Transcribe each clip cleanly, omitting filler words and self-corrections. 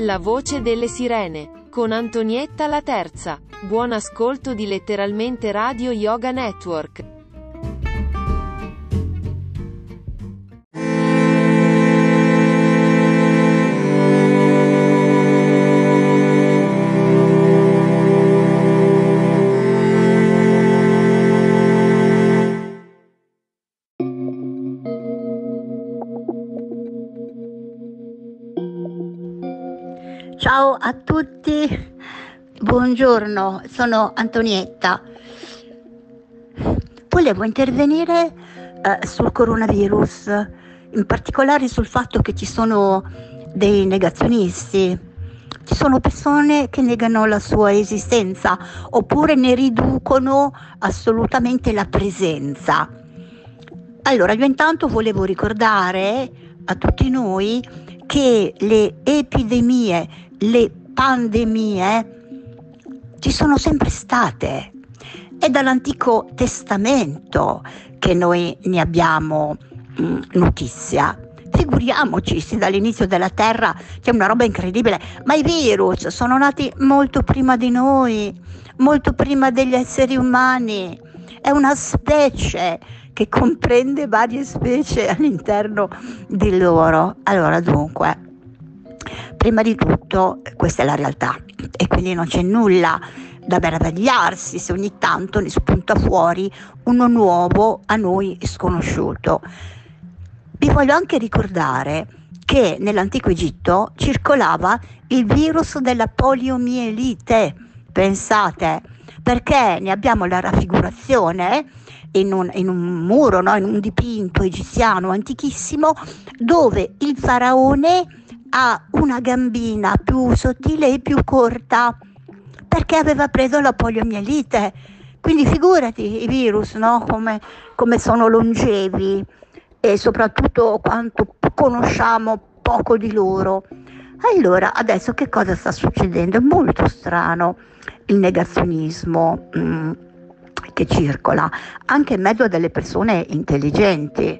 La voce delle sirene, con Antonietta Laterza. Buon ascolto di Letteralmente Radio Yoga Network. Ciao a tutti, buongiorno, sono Antonietta. Volevo intervenire sul coronavirus, in particolare sul fatto che ci sono dei negazionisti. Ci sono persone che negano la sua esistenza oppure ne riducono assolutamente la presenza. Allora, io intanto volevo ricordare a tutti noi che le epidemie, le pandemie ci sono sempre state. È dall'Antico Testamento che noi ne abbiamo notizia. Figuriamoci se dall'inizio della Terra, c'è una roba incredibile, ma i virus sono nati molto prima di noi, molto prima degli esseri umani. È una specie che comprende varie specie all'interno di loro. Allora, dunque, prima di tutto questa è la realtà e quindi non c'è nulla da meravigliarsi se ogni tanto ne spunta fuori uno nuovo a noi sconosciuto. Vi voglio anche ricordare che nell'antico Egitto circolava il virus della poliomielite, pensate, perché ne abbiamo la raffigurazione in un muro, no? In un dipinto egiziano antichissimo, dove il faraone ha una gambina più sottile e più corta perché aveva preso la poliomielite. Quindi figurati i virus, no? Come sono longevi e soprattutto quanto conosciamo poco di loro. Allora, adesso che cosa sta succedendo? È molto strano il negazionismo che circola anche in mezzo a delle persone intelligenti.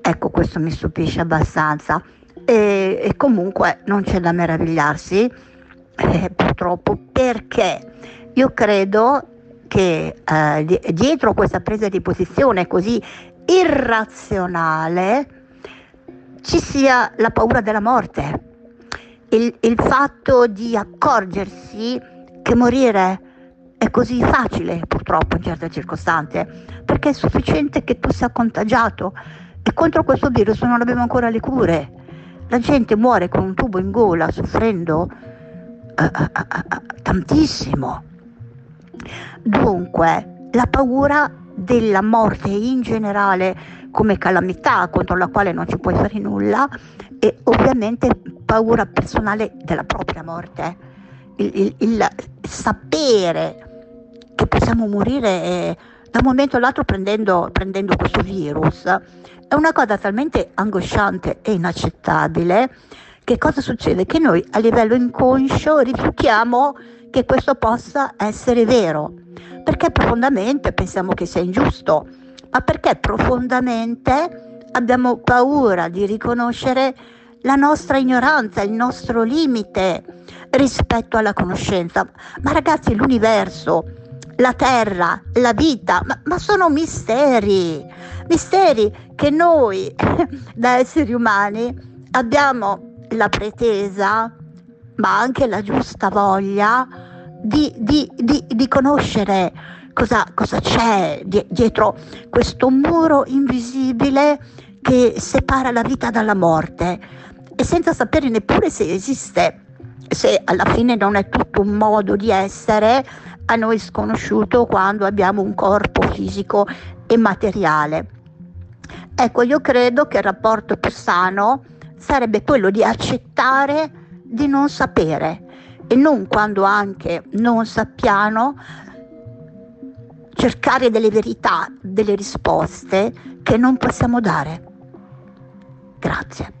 Ecco, questo mi stupisce abbastanza. E comunque non c'è da meravigliarsi, purtroppo, perché io credo che dietro questa presa di posizione così irrazionale ci sia la paura della morte, il fatto di accorgersi che morire è così facile, purtroppo, in certe circostanze, perché è sufficiente che tu sia contagiato, e contro questo virus non abbiamo ancora le cure. La gente muore con un tubo in gola, soffrendo tantissimo. Dunque, la paura della morte in generale come calamità contro la quale non ci puoi fare nulla, e ovviamente paura personale della propria morte. Il sapere che possiamo morire da un momento all'altro prendendo questo virus è una cosa talmente angosciante e inaccettabile che cosa succede? Che noi a livello inconscio rifiutiamo che questo possa essere vero, perché profondamente pensiamo che sia ingiusto, ma perché profondamente abbiamo paura di riconoscere la nostra ignoranza, il nostro limite rispetto alla conoscenza. Ma ragazzi, l'universo, la terra, la vita, ma sono misteri che noi da esseri umani abbiamo la pretesa, ma anche la giusta voglia di conoscere cosa c'è dietro questo muro invisibile che separa la vita dalla morte, e senza sapere neppure se esiste, se alla fine non è tutto un modo di essere a noi sconosciuto quando abbiamo un corpo fisico e materiale. Ecco, io credo che il rapporto più sano sarebbe quello di accettare di non sapere, e non, quando anche non sappiamo, cercare delle verità, delle risposte che non possiamo dare. Grazie.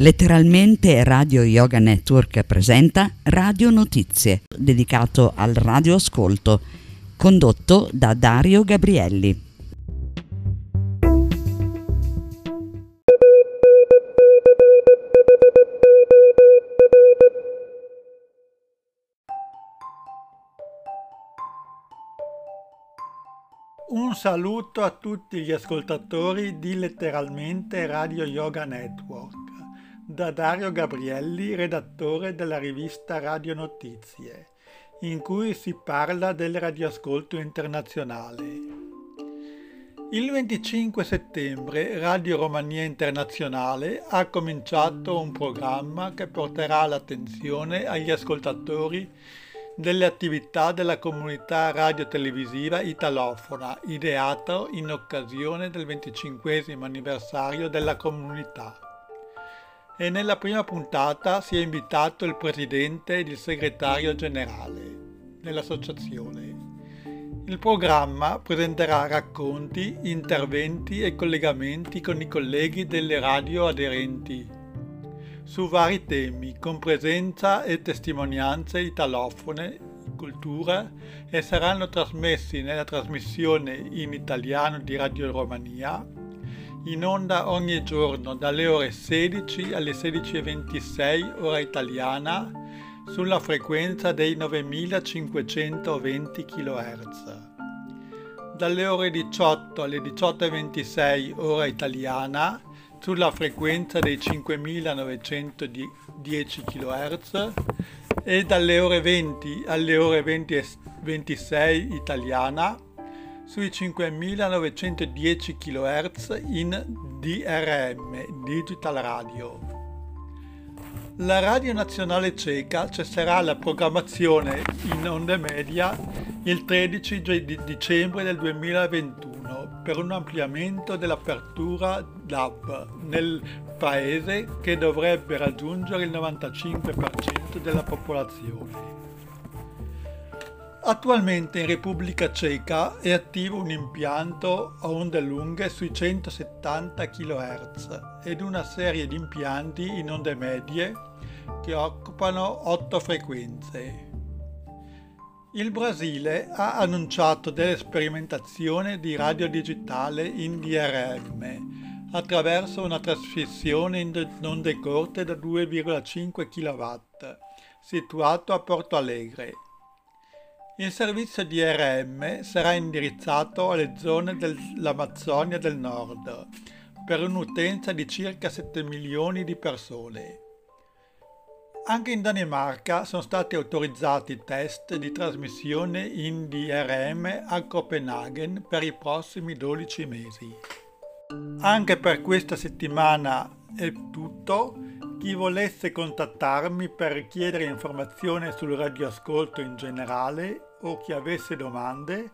Letteralmente Radio Yoga Network presenta Radio Notizie, dedicato al radioascolto, condotto da Dario Gabrielli. Un saluto a tutti gli ascoltatori di Letteralmente Radio Yoga Network. Da Dario Gabrielli, redattore della rivista Radio Notizie, in cui si parla del radioascolto internazionale. Il 25 settembre Radio Romania Internazionale ha cominciato un programma che porterà l'attenzione agli ascoltatori delle attività della comunità radiotelevisiva italofona, ideato in occasione del 25° anniversario della comunità. E nella prima puntata si è invitato il presidente ed il segretario generale dell'associazione. Il programma presenterà racconti, interventi e collegamenti con i colleghi delle radio aderenti su vari temi, con presenza e testimonianze italofone, cultura, e saranno trasmessi nella trasmissione in italiano di Radio Romania, in onda ogni giorno dalle ore 16 alle 16:26 ora italiana sulla frequenza dei 9520 kHz. Dalle ore 18 alle 18:26 ora italiana sulla frequenza dei 5910 kHz e dalle ore 20 alle ore 20:26 italiana sui 5.910 kHz in DRM, Digital Radio. La Radio Nazionale Ceca cesserà la programmazione in onde media il 13 dicembre del 2021 per un ampliamento dell'apertura DAB nel paese, che dovrebbe raggiungere il 95% della popolazione. Attualmente in Repubblica Ceca è attivo un impianto a onde lunghe sui 170 kHz ed una serie di impianti in onde medie che occupano 8 frequenze. Il Brasile ha annunciato delle sperimentazioni di radio digitale in DRM attraverso una trasmissione in onde corte da 2,5 kW situato a Porto Alegre. Il servizio DRM sarà indirizzato alle zone dell'Amazzonia del Nord, per un'utenza di circa 7 milioni di persone. Anche in Danimarca sono stati autorizzati test di trasmissione in DRM a Copenaghen per i prossimi 12 mesi. Anche per questa settimana è tutto. Chi volesse contattarmi per chiedere informazioni sul radioascolto in generale o chi avesse domande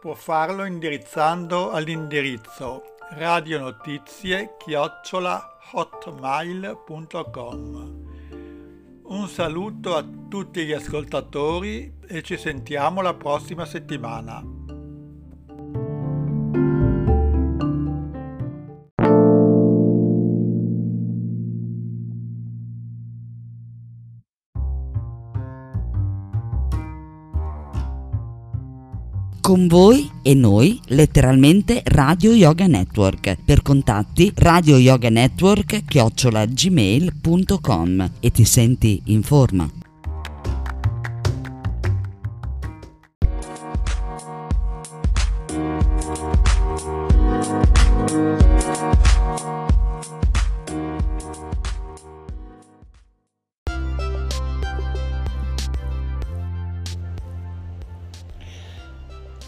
può farlo indirizzando all'indirizzo radionotizie@hotmail.com. Un saluto a tutti gli ascoltatori e ci sentiamo la prossima settimana. Con voi e noi, letteralmente Radio Yoga Network. Per contatti radioyoganetwork@gmail.com. E ti senti in forma?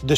The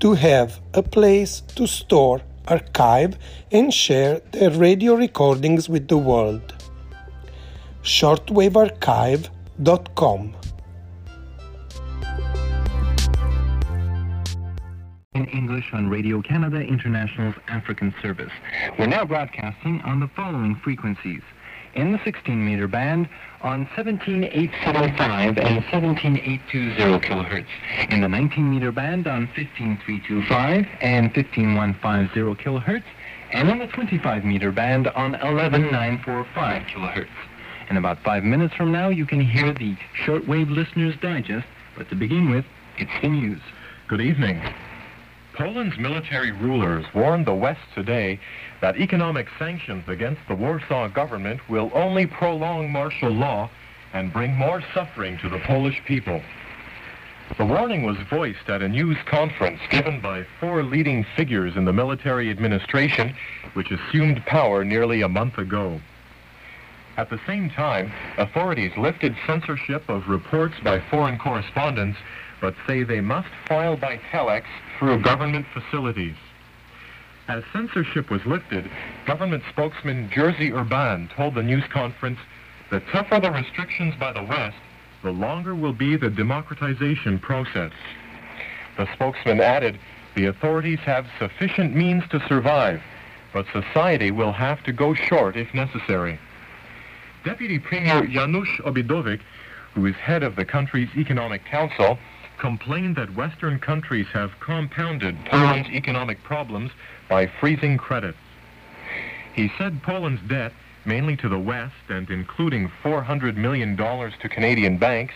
to have a place to store, archive, and share their radio recordings with the world. Shortwavearchive.com. In English on Radio Canada International's African service. We're now broadcasting on the following frequencies. In the 16-meter band on 17875 and 17820 kilohertz. In the 19-meter band on 15325 and 15150 kilohertz. And in the 25-meter band on 11945 kilohertz. In about 5 minutes from now, you can hear the Shortwave Listener's Digest. But to begin with, it's the news. Good evening. Poland's military rulers warned the West today that economic sanctions against the Warsaw government will only prolong martial law and bring more suffering to the Polish people. The warning was voiced at a news conference given by 4 leading figures in the military administration, which assumed power nearly a month ago. At the same time, authorities lifted censorship of reports by foreign correspondents, but say they must file by telex through government facilities. As censorship was lifted, government spokesman Jerzy Urban told the news conference, the tougher the restrictions by the West, the longer will be the democratization process. The spokesman added, the authorities have sufficient means to survive, but society will have to go short if necessary. Deputy Premier Janusz Obidovic, who is head of the country's economic council, complained that Western countries have compounded Poland's economic problems by freezing credit. He said Poland's debt, mainly to the West and including $400 million to Canadian banks,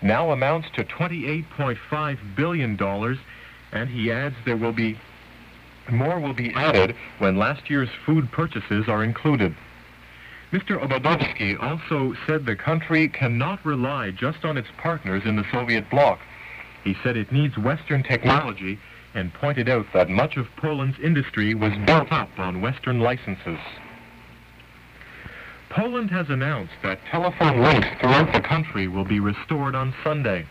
now amounts to $28.5 billion, and he adds more will be added when last year's food purchases are included. Mr. Obadowski also said the country cannot rely just on its partners in the Soviet bloc. He said it needs Western technology and pointed out that much of Poland's industry was built up on Western licenses. Poland has announced that telephone links throughout the country will be restored on Sunday.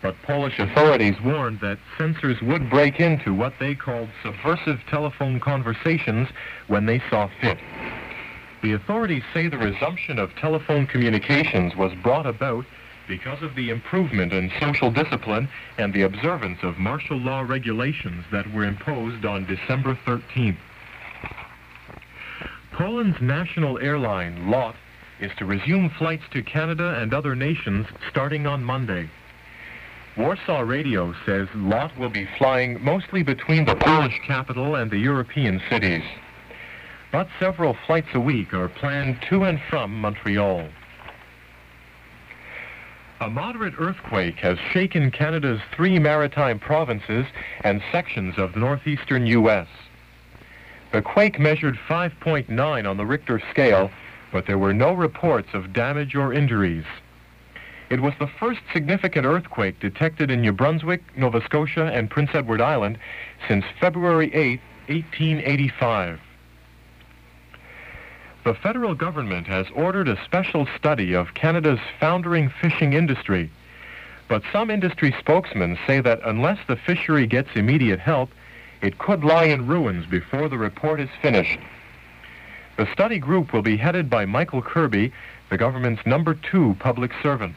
But Polish authorities warned that censors would break into what they called subversive telephone conversations when they saw fit. The authorities say the resumption of telephone communications was brought about because of the improvement in social discipline and the observance of martial law regulations that were imposed on December 13th. Poland's national airline, LOT, is to resume flights to Canada and other nations starting on Monday. Warsaw Radio says LOT will be flying mostly between the Polish capital and the European cities. But several flights a week are planned to and from Montreal. A moderate earthquake has shaken Canada's 3 maritime provinces and sections of northeastern U.S. The quake measured 5.9 on the Richter scale, but there were no reports of damage or injuries. It was the first significant earthquake detected in New Brunswick, Nova Scotia, and Prince Edward Island since February 8, 1885. The federal government has ordered a special study of Canada's foundering fishing industry, but some industry spokesmen say that unless the fishery gets immediate help, it could lie in ruins before the report is finished. The study group will be headed by Michael Kirby, the government's number 2 public servant.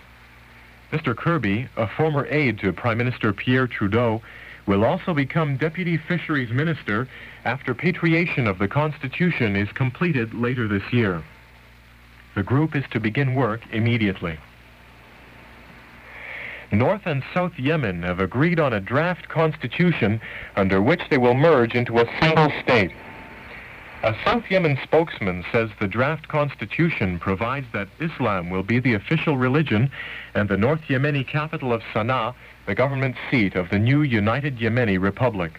Mr. Kirby, a former aide to Prime Minister Pierre Trudeau, will also become Deputy Fisheries Minister after patriation of the Constitution is completed later this year. The group is to begin work immediately. North and South Yemen have agreed on a draft constitution under which they will merge into a single state. A South Yemen spokesman says the draft constitution provides that Islam will be the official religion and the North Yemeni capital of Sana'a, the government seat of the new United Yemeni Republic.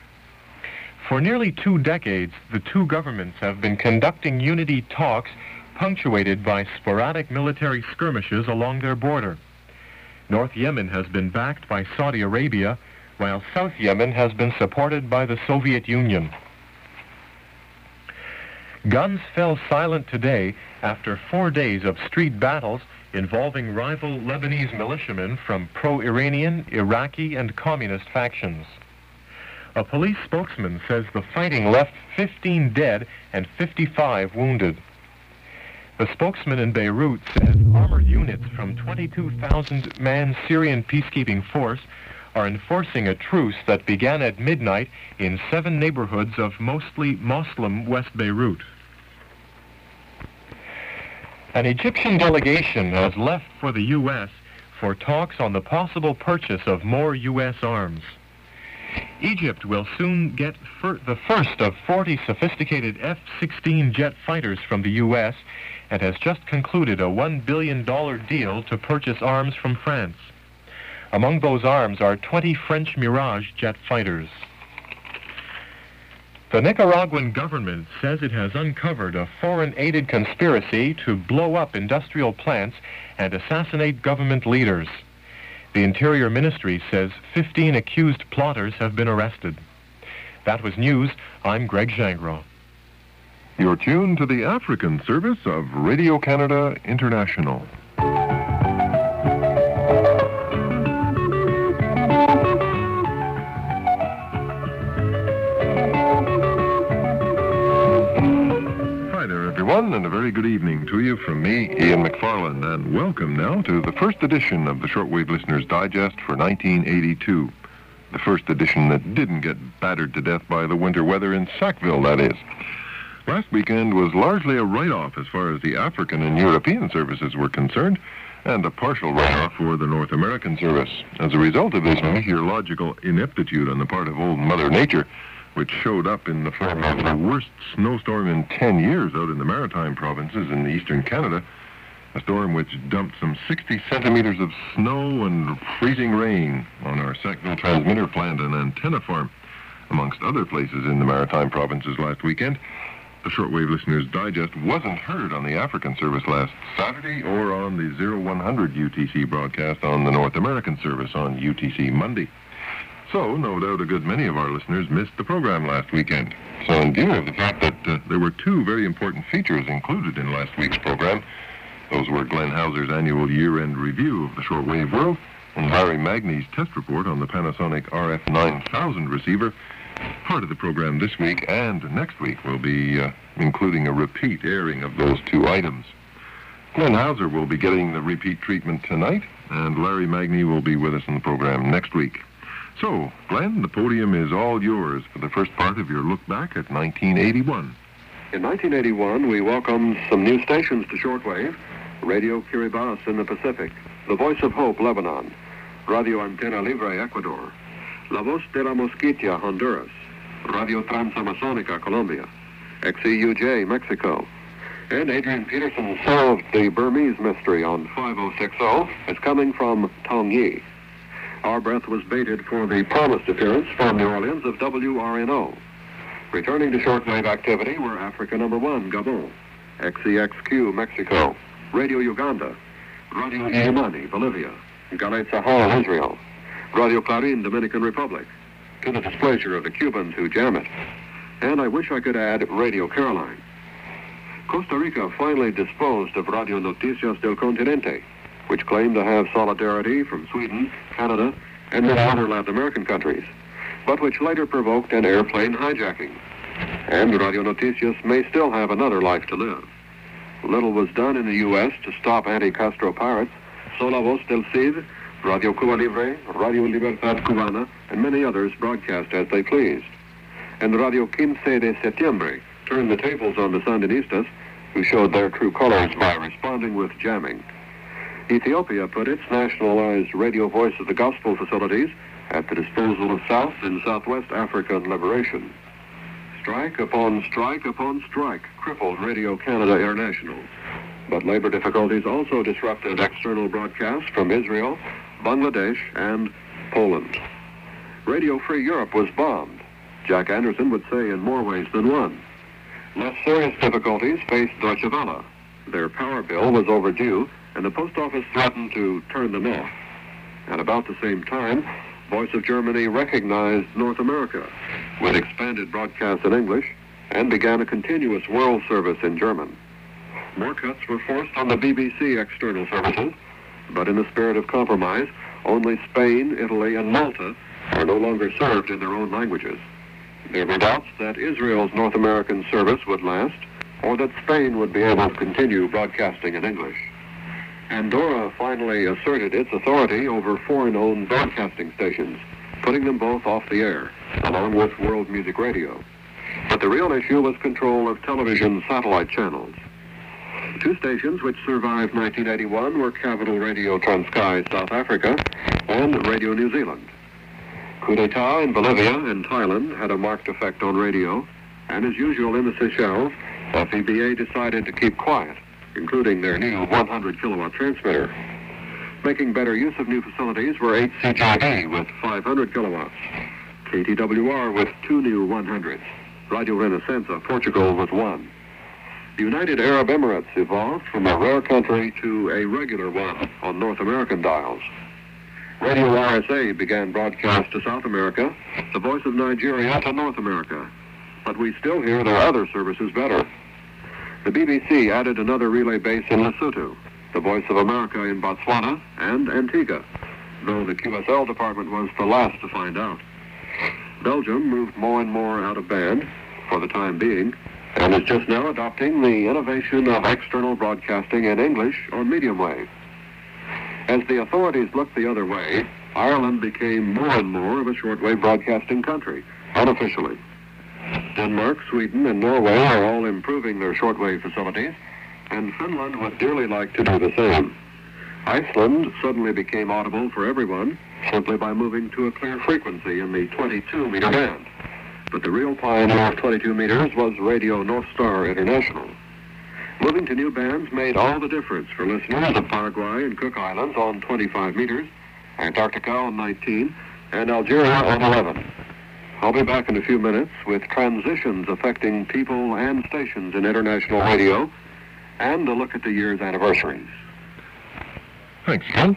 For nearly 2 decades, the two governments have been conducting unity talks punctuated by sporadic military skirmishes along their border. North Yemen has been backed by Saudi Arabia, while South Yemen has been supported by the Soviet Union. Guns fell silent today after 4 days of street battles involving rival Lebanese militiamen from pro-Iranian, Iraqi, and communist factions. A police spokesman says the fighting left 15 dead and 55 wounded. The spokesman in Beirut says armored units from 22,000-man Syrian peacekeeping force are enforcing a truce that began at midnight in 7 neighborhoods of mostly Muslim West Beirut. An Egyptian delegation has left for the U.S. for talks on the possible purchase of more U.S. arms. Egypt will soon get the first of 40 sophisticated F-16 jet fighters from the U.S., and has just concluded a $1 billion deal to purchase arms from France. Among those arms are 20 French Mirage jet fighters. The Nicaraguan government says it has uncovered a foreign-aided conspiracy to blow up industrial plants and assassinate government leaders. The Interior Ministry says 15 accused plotters have been arrested. That was news. I'm Greg Shangro. You're tuned to the African service of Radio Canada International. Hi there, everyone, and a very good evening to you from me, Ian McFarlane, and welcome now to the first edition of the Shortwave Listener's Digest for 1982. The first edition that didn't get battered to death by the winter weather in Sackville, that is. Last weekend was largely a write-off as far as the African and European services were concerned, and a partial write-off for the North American service, as a result of this meteorological ineptitude on the part of old Mother Nature, which showed up in the form of the worst snowstorm in 10 years out in the Maritime provinces in eastern Canada, a storm which dumped some 60 centimeters of snow and freezing rain on our Sackville transmitter plant and antenna farm, amongst other places in the Maritime provinces last weekend. The Shortwave Listener's Digest wasn't heard on the African service last Saturday or on the 0100 UTC broadcast on the North American service on UTC Monday. So, no doubt a good many of our listeners missed the program last weekend. So, in view of the fact that there were 2 very important features included in last week's program, those were Glenn Hauser's annual year-end review of the shortwave world and Larry Magny's test report on the Panasonic RF 9000 receiver. Part of the program this week and next week will be including a repeat airing of those 2 items. Glenn Hauser will be getting the repeat treatment tonight, and Larry Magny will be with us in the program next week. So, Glenn, the podium is all yours for the first part of your look back at 1981. In 1981, we welcomed some new stations to shortwave. Radio Kiribati in the Pacific, The Voice of Hope, Lebanon, Radio Antena Libre, Ecuador, La Voz de la Mosquitia, Honduras, Radio Transamasonica, Colombia, XEUJ, Mexico, and Adrian Peterson solved the Burmese mystery on 5060 is coming from Tongyi. Our breath was baited for the promised appearance from New Orleans of WRNO. Returning to shortwave activity were Africa number 1, Gabon, XEXQ, Mexico, Radio Uganda, Radio Imani, Bolivia, Galit Sahar, Israel, Radio Clarín, Dominican Republic, to the displeasure of the Cubans who jam it. And I wish I could add Radio Caroline. Costa Rica finally disposed of Radio Noticias del Continente, which claimed to have solidarity from Sweden, Canada, and other Latin American countries, but which later provoked an airplane hijacking. And Radio Noticias may still have another life to live. Little was done in the U.S. to stop anti-Castro pirates, so La Voz del Cid Radio Cuba Libre, Radio Libertad Cubana, and many others broadcast as they pleased. And Radio 15 de Septiembre turned the tables on the Sandinistas, who showed their true colors by responding with jamming. Ethiopia put its nationalized Radio Voice of the Gospel facilities at the disposal of South and Southwest African liberation. Strike upon strike upon strike crippled Radio Canada International. But labor difficulties also disrupted external broadcasts from Israel, Bangladesh, and Poland. Radio Free Europe was bombed. Jack Anderson would say in more ways than one. Less serious difficulties faced Deutsche Welle. Their power bill was overdue, and the post office threatened to turn them off. At about the same time, Voice of Germany recognized North America with expanded broadcasts in English and began a continuous world service in German. More cuts were forced on the BBC external services, but in the spirit of compromise, only Spain, Italy, and Malta are no longer served in their own languages. There were doubts that Israel's North American service would last, or that Spain would be able to continue broadcasting in English. Andorra finally asserted its authority over foreign-owned broadcasting stations, putting them both off the air, along with World Music Radio. But the real issue was control of television satellite channels. Two stations which survived 1981 were Capital Radio Transkei South Africa and Radio New Zealand. Coup d'etat in Bolivia and Thailand had a marked effect on radio, and as usual in the Seychelles, FEBA decided to keep quiet, including their new 100-kilowatt transmitter. Making better use of new facilities were HCJB with 500 kilowatts, KTWR with two new 100s, Radio Renascença Portugal with one. The United Arab Emirates evolved from a rare country to a regular one on North American dials. Radio RSA began broadcast to South America, the Voice of Nigeria to North America, but we still hear their other services better. The BBC added another relay base in Lesotho, the Voice of America in Botswana and Antigua, though the QSL department was the last to find out. Belgium moved more and more out of band, for the time being, and is just now adopting the innovation of external broadcasting in English or medium wave. As the authorities looked the other way, Ireland became more and more of a shortwave broadcasting country, unofficially. Denmark, Sweden, and Norway are all improving their shortwave facilities, and Finland would dearly like to do the same. Iceland suddenly became audible for everyone simply by moving to a clear frequency in the 22-meter band. But the real pioneer of 22 meters was Radio North Star International. Moving to new bands made all the difference for listeners of Paraguay and Cook Islands on 25 meters, Antarctica on 19, and Algeria on 11. I'll be back in a few minutes with transitions affecting people and stations in international radio and a look at the year's anniversaries. Thanks, Ken.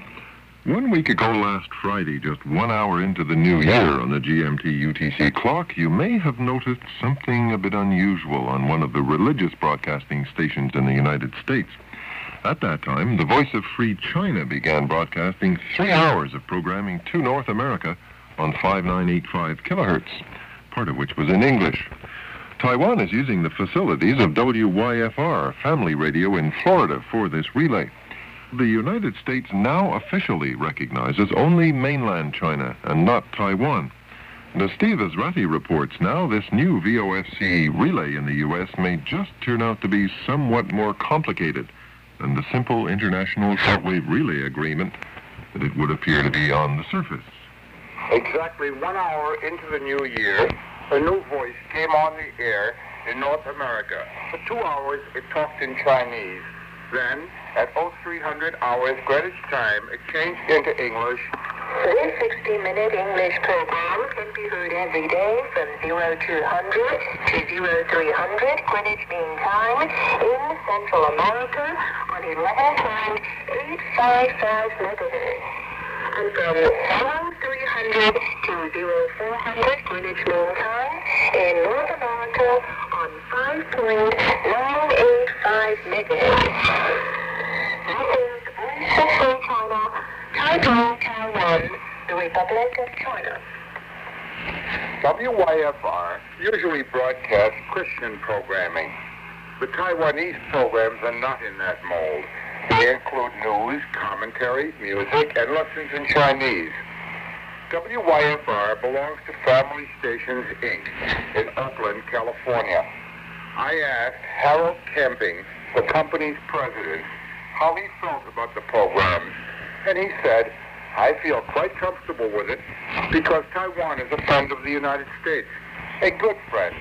1 week ago last Friday, just 1 hour into the new year on the GMT-UTC clock, you may have noticed something a bit unusual on one of the religious broadcasting stations in the United States. At that time, the Voice of Free China began broadcasting 3 hours of programming to North America on 5985 kilohertz, part of which was in English. Taiwan is using the facilities of WYFR, Family Radio in Florida, for this relay. The United States now officially recognizes only mainland China and not Taiwan. Now, Steve Azrati reports now this new VOFC relay in the U.S. may just turn out to be somewhat more complicated than the simple international shortwave relay agreement that it would appear to be on the surface. Exactly 1 hour into the new year, a new voice came on the air in North America. For 2 hours, it talked in Chinese. Then, at 0300 hours Greenwich time, it changed into English. This 60-minute English program can be heard every day from 0 to 100 to 0300 Greenwich Mean Time in Central America on 11.855 megahertz. And from 0300 to 0400 Greenwich Mean Time in North America on 5.985 China, the Republic of China. WYFR usually broadcasts Christian programming. The Taiwanese programs are not in that mold. They include news, commentary, music, and lessons in Chinese. WYFR belongs to Family Stations, Inc. in Oakland, California. I asked Harold Camping, the company's president, how he felt about the program, and he said, I feel quite comfortable with it because Taiwan is a friend of the United States, a good friend.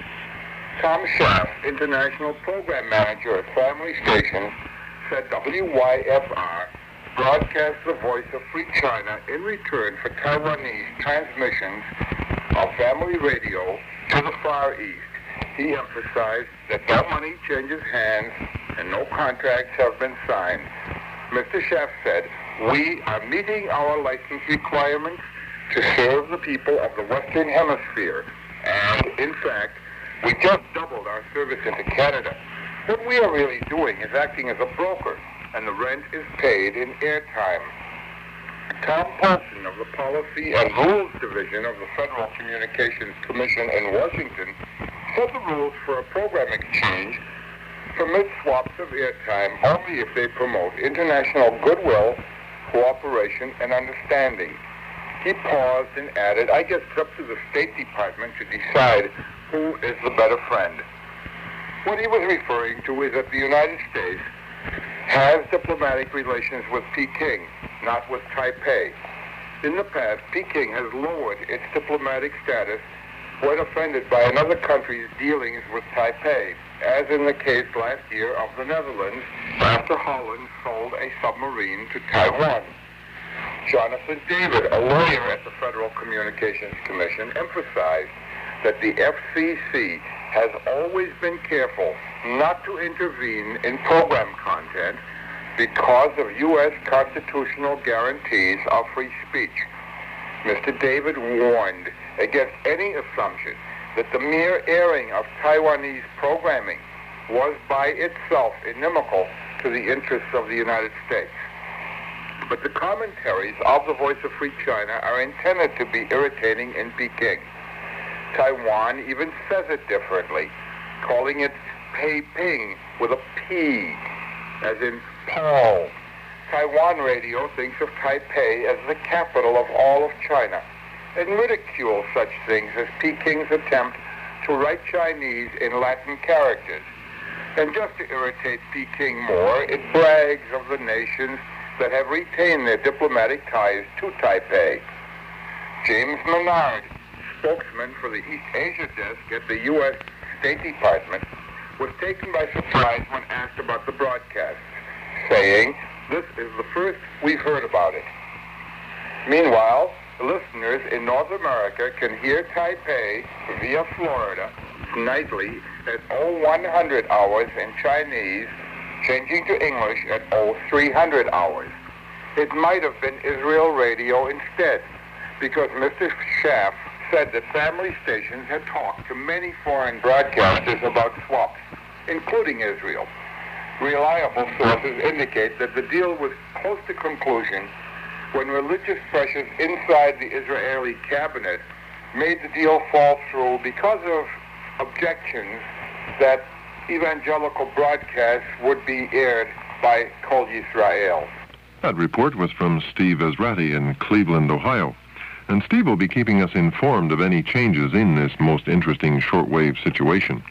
Tom Schaff, International Program Manager at Family Station, said WYFR broadcasts the voice of Free China in return for Taiwanese transmissions of family radio to the Far East. He emphasized that no money changes hands and no contracts have been signed. Mr. Schaff said, we are meeting our license requirements to serve the people of the Western Hemisphere. And, in fact, we just doubled our service into Canada. What we are really doing is acting as a broker, and the rent is paid in airtime. Tom Paulson of the Policy and Rules Division of the Federal Communications Commission in Washington set the rules for a program exchange permit swaps of airtime only if they promote international goodwill, cooperation, and understanding. He paused and added, I guess it's up to the State Department to decide who is the better friend. What he was referring to is that the United States has diplomatic relations with Peking, not with Taipei. In the past, Peking has lowered its diplomatic status when offended by another country's dealings with Taipei, as in the case last year of the Netherlands after Holland sold a submarine to Taiwan. Jonathan David, a lawyer at the Federal Communications Commission, emphasized that the FCC has always been careful not to intervene in program content because of U.S. constitutional guarantees of free speech. Mr. David warned against any assumption that the mere airing of Taiwanese programming was by itself inimical to the interests of the United States. But the commentaries of the Voice of Free China are intended to be irritating in Peking. Taiwan even says it differently, calling it Peiping with a P, as in Paul. Taiwan radio thinks of Taipei as the capital of all of China and ridicules such things as Peking's attempt to write Chinese in Latin characters. And just to irritate Peking more, it brags of the nations that have retained their diplomatic ties to Taipei. James Menard, spokesman for the East Asia desk at the U.S. State Department, was taken by surprise when asked about the broadcast, saying, this is the first we've heard about it. Meanwhile, listeners in North America can hear Taipei via Florida nightly at 0100 hours in Chinese, changing to English at 0300 hours. It might have been Israel Radio instead, because Mr. Schaff said that family stations had talked to many foreign broadcasters about swaps, including Israel. Reliable sources indicate that the deal was close to conclusion when religious pressures inside the Israeli cabinet made the deal fall through because of objections that evangelical broadcasts would be aired by Kol Yisrael. That report was from Steve Ezrati in Cleveland, Ohio. And Steve will be keeping us informed of any changes in this most interesting shortwave situation.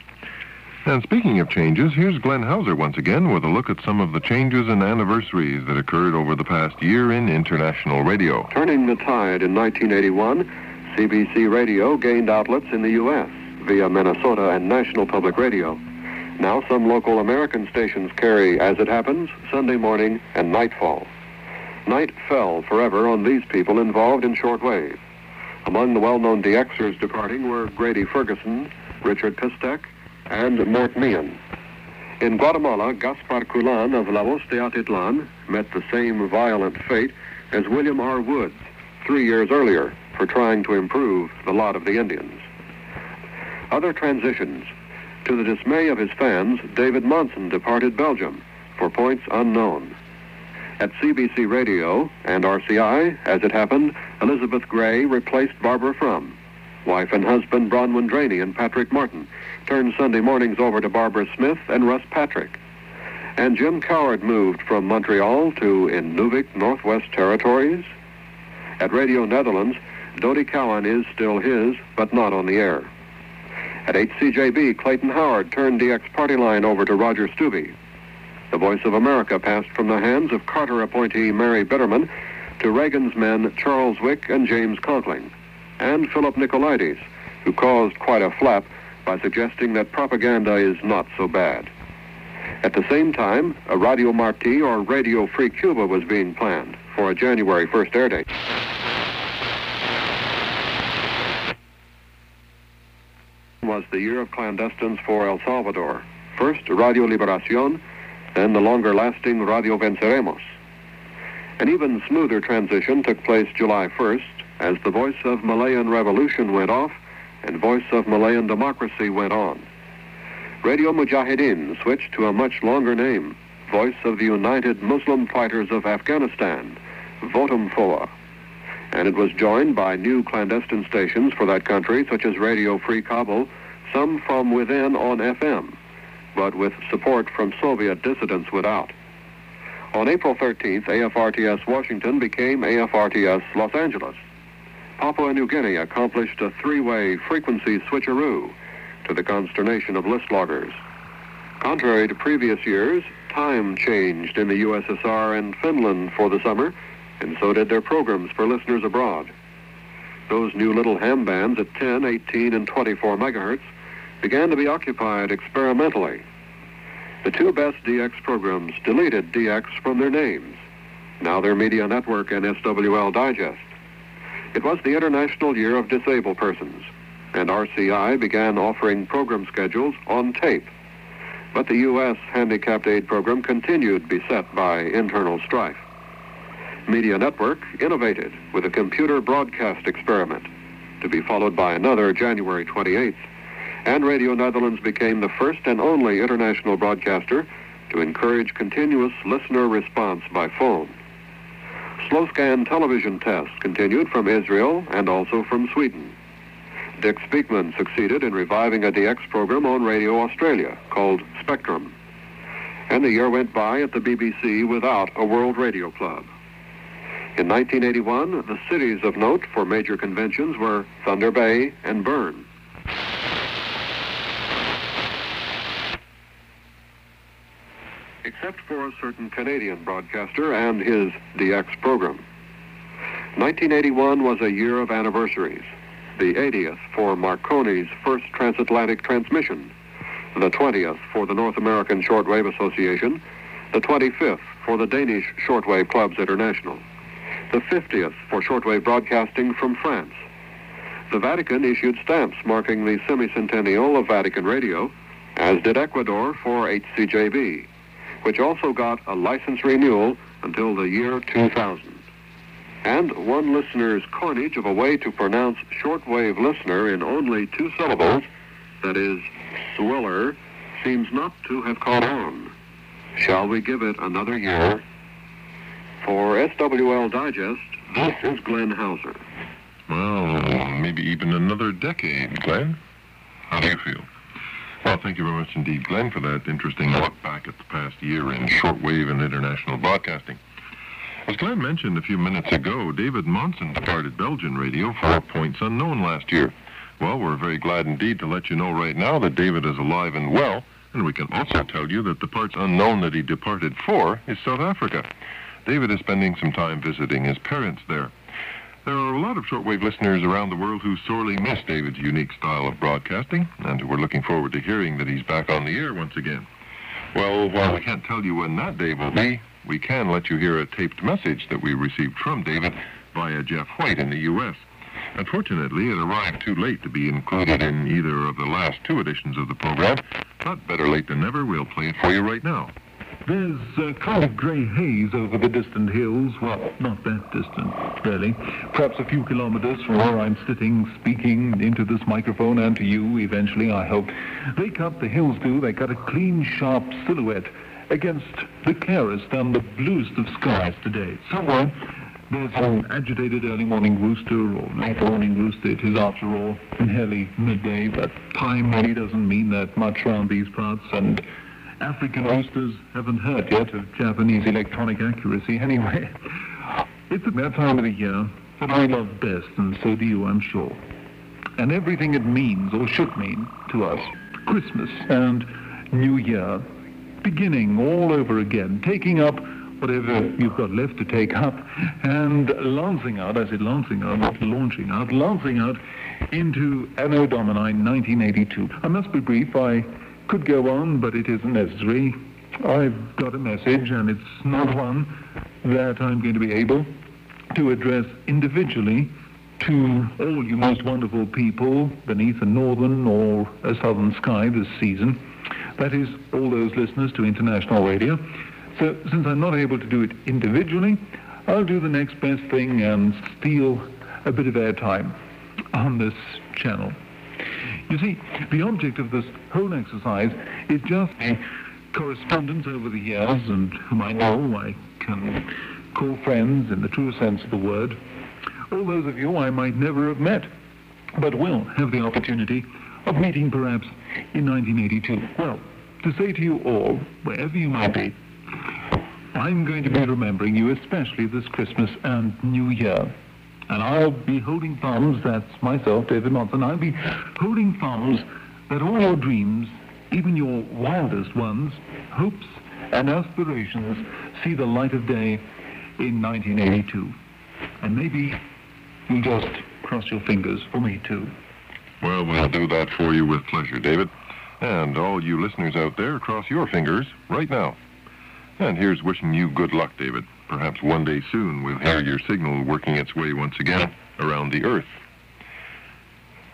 And speaking of changes, here's Glenn Hauser once again with a look at some of the changes and anniversaries that occurred over the past year in international radio. Turning the tide in 1981, CBC Radio gained outlets in the U.S. via Minnesota and National Public Radio. Now some local American stations carry, as it happens, Sunday morning and nightfall. Night fell forever on these people involved in shortwave. Among the well-known DXers departing were Grady Ferguson, Richard Pistek, and Mort Meehan. In Guatemala, Gaspar Culan of La Voz de Atitlan met the same violent fate as William R. Woods 3 years earlier for trying to improve the lot of the Indians. Other transitions. To the dismay of his fans, David Monson departed Belgium for points unknown. At CBC Radio and RCI, as it happened, Elizabeth Gray replaced Barbara Frum. Wife and husband Bronwyn Draney and Patrick Martin turned Sunday mornings over to Barbara Smith and Russ Patrick. And Jim Coward moved from Montreal to Inuvik, Northwest Territories. At Radio Netherlands, Dodie Cowan is still his, but not on the air. At HCJB, Clayton Howard turned DX party line over to Roger Stubbe. The Voice of America passed from the hands of Carter appointee Mary Bitterman to Reagan's men Charles Wick and James Conkling, and Philip Nicolaides, who caused quite a flap by suggesting that propaganda is not so bad. At the same time, a Radio Marti or Radio Free Cuba was being planned for a January 1st air date. Was the year of clandestines for El Salvador. First, Radio Liberacion, then the longer-lasting Radio Venceremos. An even smoother transition took place July 1st as the voice of Malayan revolution went off and voice of Malayan democracy went on. Radio Mujahideen switched to a much longer name, Voice of the United Muslim Fighters of Afghanistan, Votum Foa. And it was joined by new clandestine stations for that country, such as Radio Free Kabul, some from within on FM, but with support from Soviet dissidents without. On April 13th, AFRTS Washington became AFRTS Los Angeles. Papua New Guinea accomplished a three-way frequency switcheroo to the consternation of list loggers. Contrary to previous years, time changed in the USSR and Finland for the summer, and so did their programs for listeners abroad. Those new little ham bands at 10, 18, and 24 megahertz began to be occupied experimentally. The two best DX programs deleted DX from their names. Now they're Media Network and SWL Digest. It was the International Year of Disabled Persons, and RCI began offering program schedules on tape. But the U.S. Handicapped Aid Program continued beset by internal strife. Media Network innovated with a computer broadcast experiment, to be followed by another January 28th, and Radio Netherlands became the first and only international broadcaster to encourage continuous listener response by phone. Slow scan television tests continued from Israel and also from Sweden. Dick Speakman succeeded in reviving a DX program on Radio Australia called Spectrum. And the year went by at the BBC without a World Radio Club. In 1981, the cities of note for major conventions were Thunder Bay and Bern. Except for a certain Canadian broadcaster and his DX program. 1981 was a year of anniversaries. The 80th for Marconi's first transatlantic transmission, the 20th for the North American Shortwave Association, the 25th for the Danish Shortwave Clubs International, the 50th for shortwave broadcasting from France. The Vatican issued stamps marking the semicentennial of Vatican Radio, as did Ecuador for HCJB, which also got a license renewal until the year 2000. And one listener's coinage of a way to pronounce shortwave listener in only two syllables, that is, swiller, seems not to have caught on. Shall we give it another year? For SWL Digest, this is Glenn Hauser. Well, maybe even another decade, Glenn. How do you feel? Well, thank you very much indeed, Glenn, for that interesting look back at the past year in shortwave and international broadcasting. As Glenn mentioned a few minutes ago, David Monson departed Belgian radio for Points Unknown last year. Well, we're very glad indeed to let you know right now that David is alive and well, and we can also tell you that the parts unknown that he departed for is South Africa. David is spending some time visiting his parents there. There are a lot of shortwave listeners around the world who sorely miss David's unique style of broadcasting, and who are looking forward to hearing that he's back on the air once again. Well, while we can't tell you when that day will be, we can let you hear a taped message that we received from David via Jeff White in the U.S. Unfortunately, it arrived too late to be included in either of the last two editions of the program, but better late than never, we'll play it for you right now. There's a kind of grey haze over the distant hills. Well, not that distant, really. Perhaps a few kilometres from where I'm sitting, speaking into this microphone and to you eventually, I hope. They cut, the hills do, they cut a clean, sharp silhouette against the clearest and the bluest of skies today. Somewhere there's an agitated early morning rooster, or late morning rooster it is after all, nearly midday, but time really doesn't mean that much round these parts, and African oysters haven't heard yet of Japanese electronic accuracy anyway. It's at that time of the year that I love best, and so do you, I'm sure. And everything it means, or should mean, to us. Christmas and New Year, beginning all over again, taking up whatever you've got left to take up, and lancing out into Anno Domini 1982. I must be brief, I could go on, but it isn't necessary. I've got a message, and it's not one that I'm going to be able to address individually to all you most wonderful people beneath a northern or a southern sky this season. That is, all those listeners to international radio. So, since I'm not able to do it individually, I'll do the next best thing and steal a bit of airtime on this channel. You see, the object of this whole exercise is just a correspondence over the years, and whom I know I can call friends in the true sense of the word. All those of you I might never have met, but will have the opportunity of meeting perhaps in 1982. Well, to say to you all, wherever you might be, I'm going to be remembering you, especially this Christmas and New Year. And I'll be holding thumbs, that's myself, David Monson, I'll be holding thumbs that all your dreams, even your wildest ones, hopes and aspirations, see the light of day in 1982. And maybe you just cross your fingers for me, too. Well, we'll do that for you with pleasure, David. And all you listeners out there, cross your fingers right now. And here's wishing you good luck, David. Perhaps one day soon we'll hear your signal working its way once again around the Earth.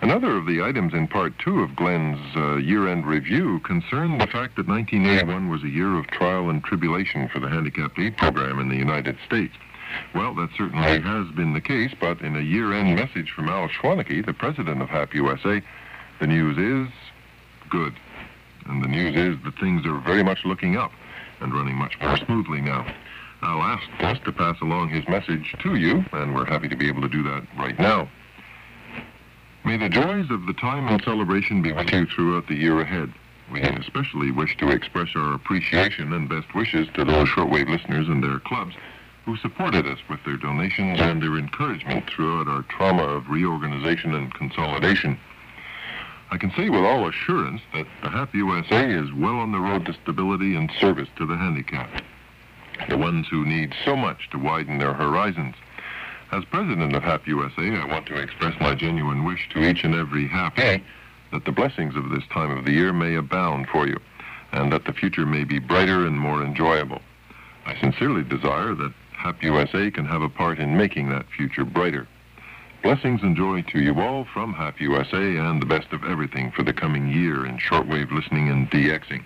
Another of the items in Part 2 of Glenn's year-end review concerned the fact that 1981 was a year of trial and tribulation for the Handicapped Aid Program in the United States. Well, that certainly has been the case, but in a year-end message from Al Schwaneke, the president of HAP USA, the news is good. And the news is that things are very much looking up and running much more smoothly now. Al asked us to pass along his message to you, and we're happy to be able to do that right now. May the joys of the time and celebration be with you throughout the year ahead. We especially wish to express our appreciation and best wishes to those shortwave listeners and their clubs who supported us with their donations and their encouragement throughout our trauma of reorganization and consolidation. I can say with all assurance that the HAP USA is well on the road to stability and service to the handicapped, the ones who need so much to widen their horizons. As president of HAP USA, I want to express my genuine wish to each and every HAP that the blessings of this time of the year may abound for you, and that the future may be brighter and more enjoyable. I sincerely desire that HAP USA can have a part in making that future brighter. Blessings and joy to you all from HAP USA, and the best of everything for the coming year in shortwave listening and DXing.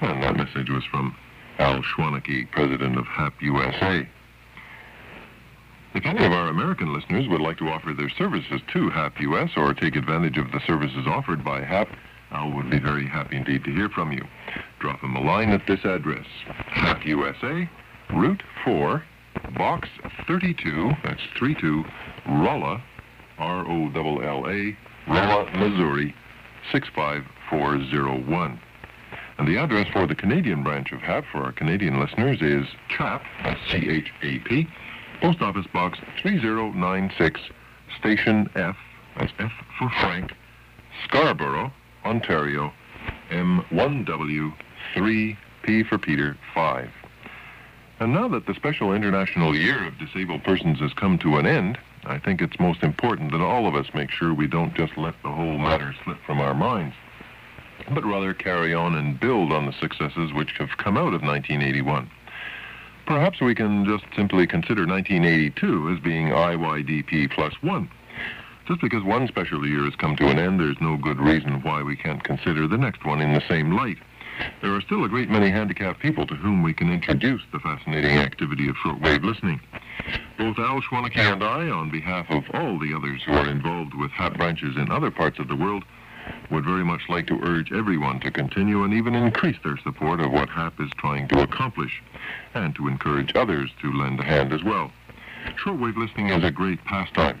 And that message was from Al Schwaneke, president of HAP USA. If any of our American listeners would like to offer their services to HAP US or take advantage of the services offered by HAP, I would be very happy indeed to hear from you. Drop them a line at this address, HAP USA, Route 4, Box 32, that's 32, Rolla, R-O-L-L-A, Rolla, Missouri, 65401. And the address for the Canadian branch of HAP for our Canadian listeners is CHAP, that's C-H-A-P, Post Office Box 3096, Station F, that's F for Frank, Scarborough, Ontario, M1W3, P for Peter, 5. And now that the special International Year of Disabled Persons has come to an end, I think it's most important that all of us make sure we don't just let the whole matter slip from our minds, but rather carry on and build on the successes which have come out of 1981. Perhaps we can just simply consider 1982 as being IYDP plus one. Just because one special year has come to an end, there's no good reason why we can't consider the next one in the same light. There are still a great many handicapped people to whom we can introduce the fascinating activity of shortwave listening. Both Al Schwaneke and I, on behalf of all the others who are involved with HAP branches in other parts of the world, would very much like to urge everyone to continue and even increase their support of what HAP is trying to accomplish, and to encourage others to lend a hand as well. Shortwave listening is a great pastime.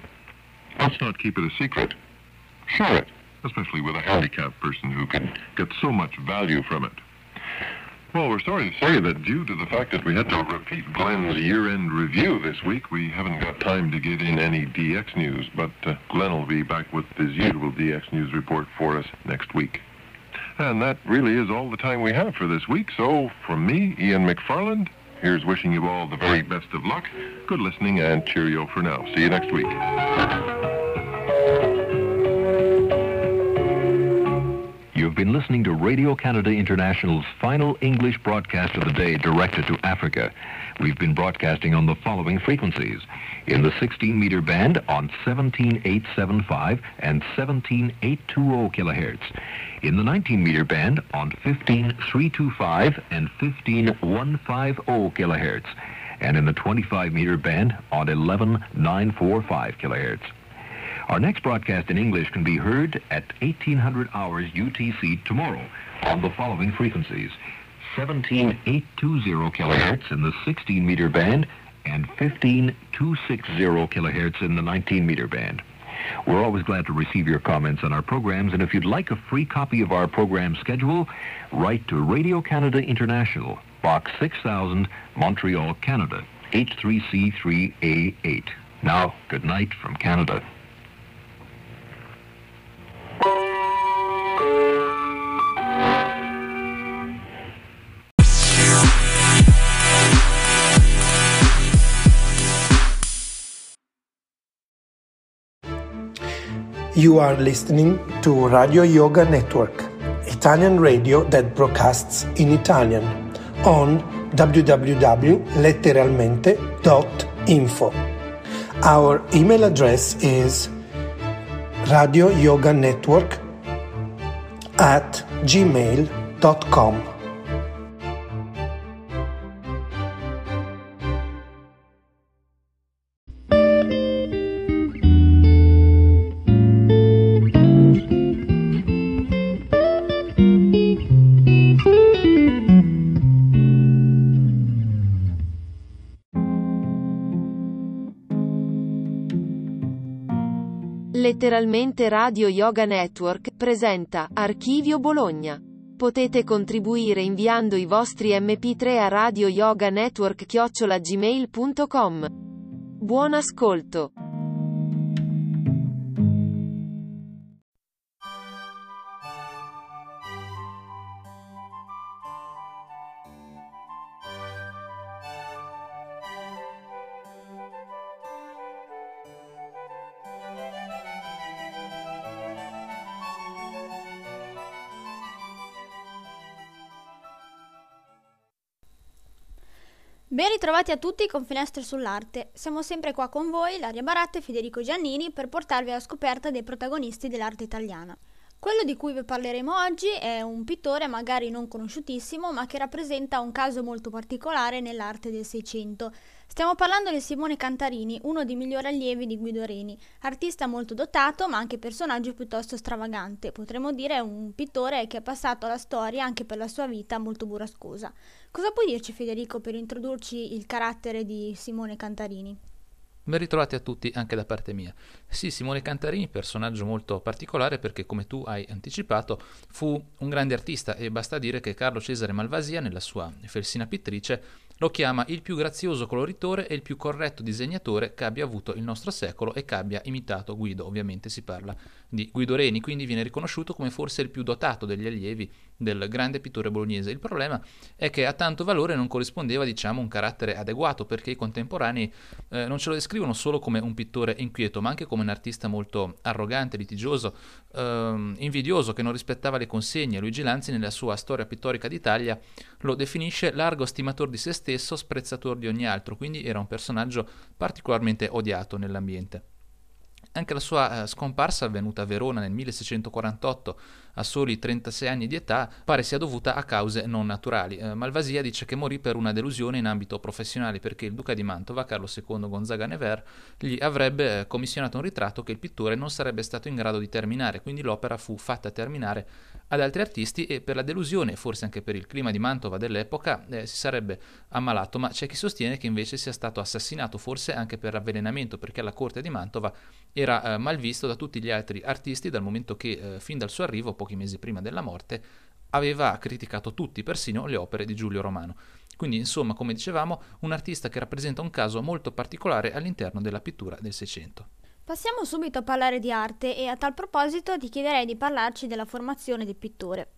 Let's not keep it a secret. Share it, especially with a handicapped person who can get so much value from it. Well, we're sorry to say that due to the fact that we had to repeat Glenn's year-end review this week, we haven't got time to get in any DX news, but Glenn will be back with his usual DX news report for us next week. And that really is all the time we have for this week, so from me, Ian McFarland, here's wishing you all the very best of luck, good listening, and cheerio for now. See you next week. You've been listening to Radio Canada International's final English broadcast of the day directed to Africa. We've been broadcasting on the following frequencies. In the 16-meter band on 17875 and 17820 kilohertz. In the 19-meter band on 15325 and 15150 kilohertz. And in the 25-meter band on 11945 kilohertz. Our next broadcast in English can be heard at 1800 hours UTC tomorrow on the following frequencies. 17820 kilohertz in the 16-meter band and 15260 kilohertz in the 19-meter band. We're always glad to receive your comments on our programs, and if you'd like a free copy of our program schedule, write to Radio Canada International, Box 6000, Montreal, Canada, H3C3A8. Now, good night from Canada. You are listening to Radio Yoga Network, Italian radio that broadcasts in Italian, on www.letteralmente.info. Our email address is radioyoganetwork@gmail.com. Letteralmente Radio Yoga Network presenta Archivio Bologna. Potete contribuire inviando i vostri MP3 a radioyoganetwork@gmail.com. Buon ascolto. Ben ritrovati a tutti con Finestre sull'Arte, siamo sempre qua con voi, Laria Baratta e Federico Giannini, per portarvi alla scoperta dei protagonisti dell'arte italiana. Quello di cui vi parleremo oggi è un pittore magari non conosciutissimo, ma che rappresenta un caso molto particolare nell'arte del Seicento. Stiamo parlando di Simone Cantarini, uno dei migliori allievi di Guido Reni, artista molto dotato ma anche personaggio piuttosto stravagante, potremmo dire un pittore che è passato alla storia anche per la sua vita molto burrascosa. Cosa puoi dirci, Federico, per introdurci il carattere di Simone Cantarini? Ben ritrovati a tutti anche da parte mia. Sì, Simone Cantarini, personaggio molto particolare perché, come tu hai anticipato, fu un grande artista e basta dire che Carlo Cesare Malvasia, nella sua Felsina pittrice, lo chiama il più grazioso coloritore e il più corretto disegnatore che abbia avuto il nostro secolo e che abbia imitato Guido. Ovviamente si parla di Guido Reni, quindi viene riconosciuto come forse il più dotato degli allievi del grande pittore bolognese. Il problema è che a tanto valore non corrispondeva, diciamo, un carattere adeguato, perché i contemporanei non ce lo descrivono solo come un pittore inquieto, ma anche come un artista molto arrogante, litigioso, invidioso, che non rispettava le consegne. Luigi Lanzi, nella sua Storia pittorica d'Italia, lo definisce largo stimatore di se stesso, sprezzatore di ogni altro, quindi era un personaggio particolarmente odiato nell'ambiente. Anche la sua scomparsa, avvenuta a Verona nel 1648, a soli 36 anni di età, pare sia dovuta a cause non naturali. Malvasia dice che morì per una delusione in ambito professionale, perché il duca di Mantova, Carlo II Gonzaga Nevers, gli avrebbe commissionato un ritratto che il pittore non sarebbe stato in grado di terminare, quindi l'opera fu fatta terminare ad altri artisti e per la delusione, forse anche per il clima di Mantova dell'epoca, si sarebbe ammalato, ma c'è chi sostiene che invece sia stato assassinato, forse anche per avvelenamento, perché alla corte di Mantova era mal visto da tutti gli altri artisti, dal momento che fin dal suo arrivo, pochi mesi prima della morte, aveva criticato tutti, persino le opere di Giulio Romano. Quindi, insomma, come dicevamo, un artista che rappresenta un caso molto particolare all'interno della pittura del Seicento. Passiamo subito a parlare di arte e a tal proposito ti chiederei di parlarci della formazione del pittore.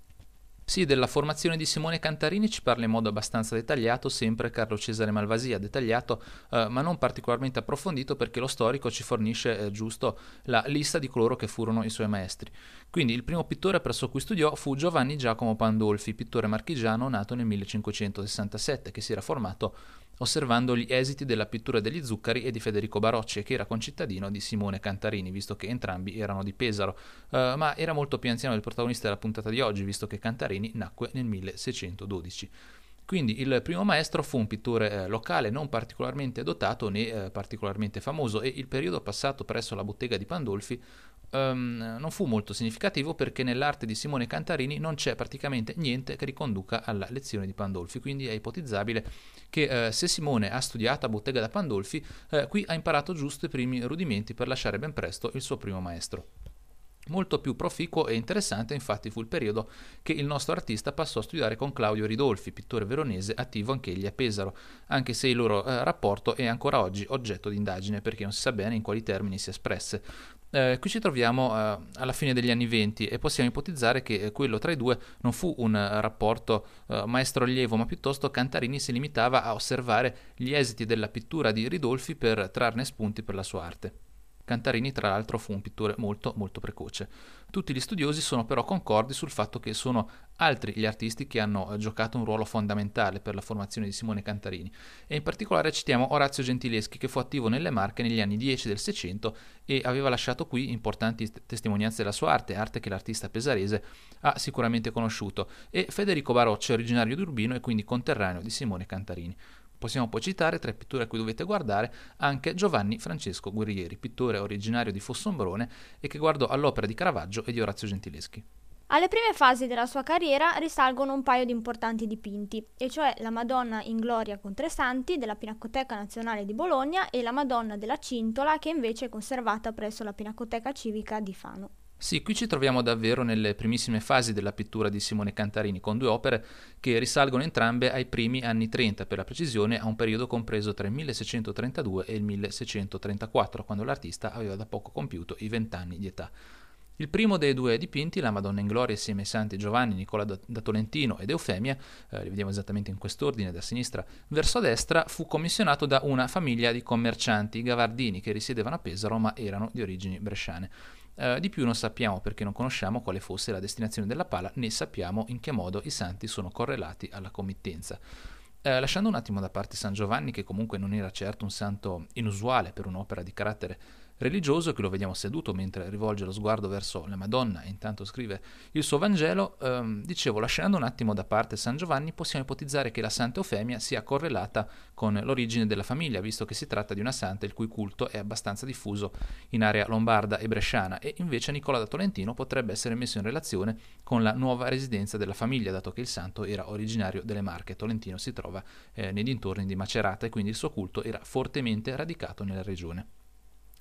Sì, della formazione di Simone Cantarini ci parla in modo abbastanza dettagliato sempre Carlo Cesare Malvasia, dettagliato ma non particolarmente approfondito, perché lo storico ci fornisce giusto la lista di coloro che furono i suoi maestri. Quindi il primo pittore presso cui studiò fu Giovanni Giacomo Pandolfi, pittore marchigiano nato nel 1567, che si era formato osservando gli esiti della pittura degli Zuccari e di Federico Barocci, che era concittadino di Simone Cantarini, visto che entrambi erano di Pesaro, ma era molto più anziano del protagonista della puntata di oggi, visto che Cantarini nacque nel 1612. Quindi il primo maestro fu un pittore locale, non particolarmente dotato né particolarmente famoso, e il periodo passato presso la bottega di Pandolfi non fu molto significativo, perché nell'arte di Simone Cantarini non c'è praticamente niente che riconduca alla lezione di Pandolfi. Quindi è ipotizzabile che se Simone ha studiato a bottega da Pandolfi, qui ha imparato giusto i primi rudimenti per lasciare ben presto il suo primo maestro. Molto più proficuo e interessante infatti fu il periodo che il nostro artista passò a studiare con Claudio Ridolfi, pittore veronese attivo anch'egli a Pesaro, anche se il loro rapporto è ancora oggi oggetto di indagine, perché non si sa bene in quali termini si espresse. Qui ci troviamo alla fine degli anni '20 e possiamo ipotizzare che quello tra i due non fu un rapporto maestro-allievo, ma piuttosto Cantarini si limitava a osservare gli esiti della pittura di Ridolfi per trarne spunti per la sua arte. Cantarini, tra l'altro, fu un pittore molto molto precoce. Tutti gli studiosi sono però concordi sul fatto che sono altri gli artisti che hanno giocato un ruolo fondamentale per la formazione di Simone Cantarini, e in particolare citiamo Orazio Gentileschi, che fu attivo nelle Marche negli anni 10 del Seicento e aveva lasciato qui importanti testimonianze della sua arte che l'artista pesarese ha sicuramente conosciuto, e Federico Barocci, originario di Urbino e quindi conterraneo di Simone Cantarini. Possiamo poi citare, tra i pittori a cui dovete guardare, anche Giovanni Francesco Guerrieri, pittore originario di Fossombrone e che guardò all'opera di Caravaggio e di Orazio Gentileschi. Alle prime fasi della sua carriera risalgono un paio di importanti dipinti, e cioè la Madonna in Gloria con tre santi della Pinacoteca Nazionale di Bologna e la Madonna della Cintola, che invece è conservata presso la Pinacoteca Civica di Fano. Sì, qui ci troviamo davvero nelle primissime fasi della pittura di Simone Cantarini, con due opere che risalgono entrambe ai primi anni 30, per la precisione a un periodo compreso tra il 1632 e il 1634, quando l'artista aveva da poco compiuto i 20 anni di età. Il primo dei due dipinti, la Madonna in Gloria insieme ai santi Giovanni, Nicola da Tolentino ed Eufemia, li vediamo esattamente in quest'ordine, da sinistra verso destra, fu commissionato da una famiglia di commercianti gavardini che risiedevano a Pesaro ma erano di origini bresciane. Di più non sappiamo, perché non conosciamo quale fosse la destinazione della pala, né sappiamo in che modo i santi sono correlati alla committenza. Lasciando un attimo da parte San Giovanni, che comunque non era certo un santo inusuale per un'opera di carattere religioso, che lo vediamo seduto mentre rivolge lo sguardo verso la Madonna e intanto scrive il suo Vangelo, lasciando un attimo da parte San Giovanni, possiamo ipotizzare che la Santa Eufemia sia correlata con l'origine della famiglia, visto che si tratta di una santa il cui culto è abbastanza diffuso in area lombarda e bresciana, e invece Nicola da Tolentino potrebbe essere messo in relazione con la nuova residenza della famiglia, dato che il santo era originario delle Marche. Tolentino si trova nei dintorni di Macerata e quindi il suo culto era fortemente radicato nella regione.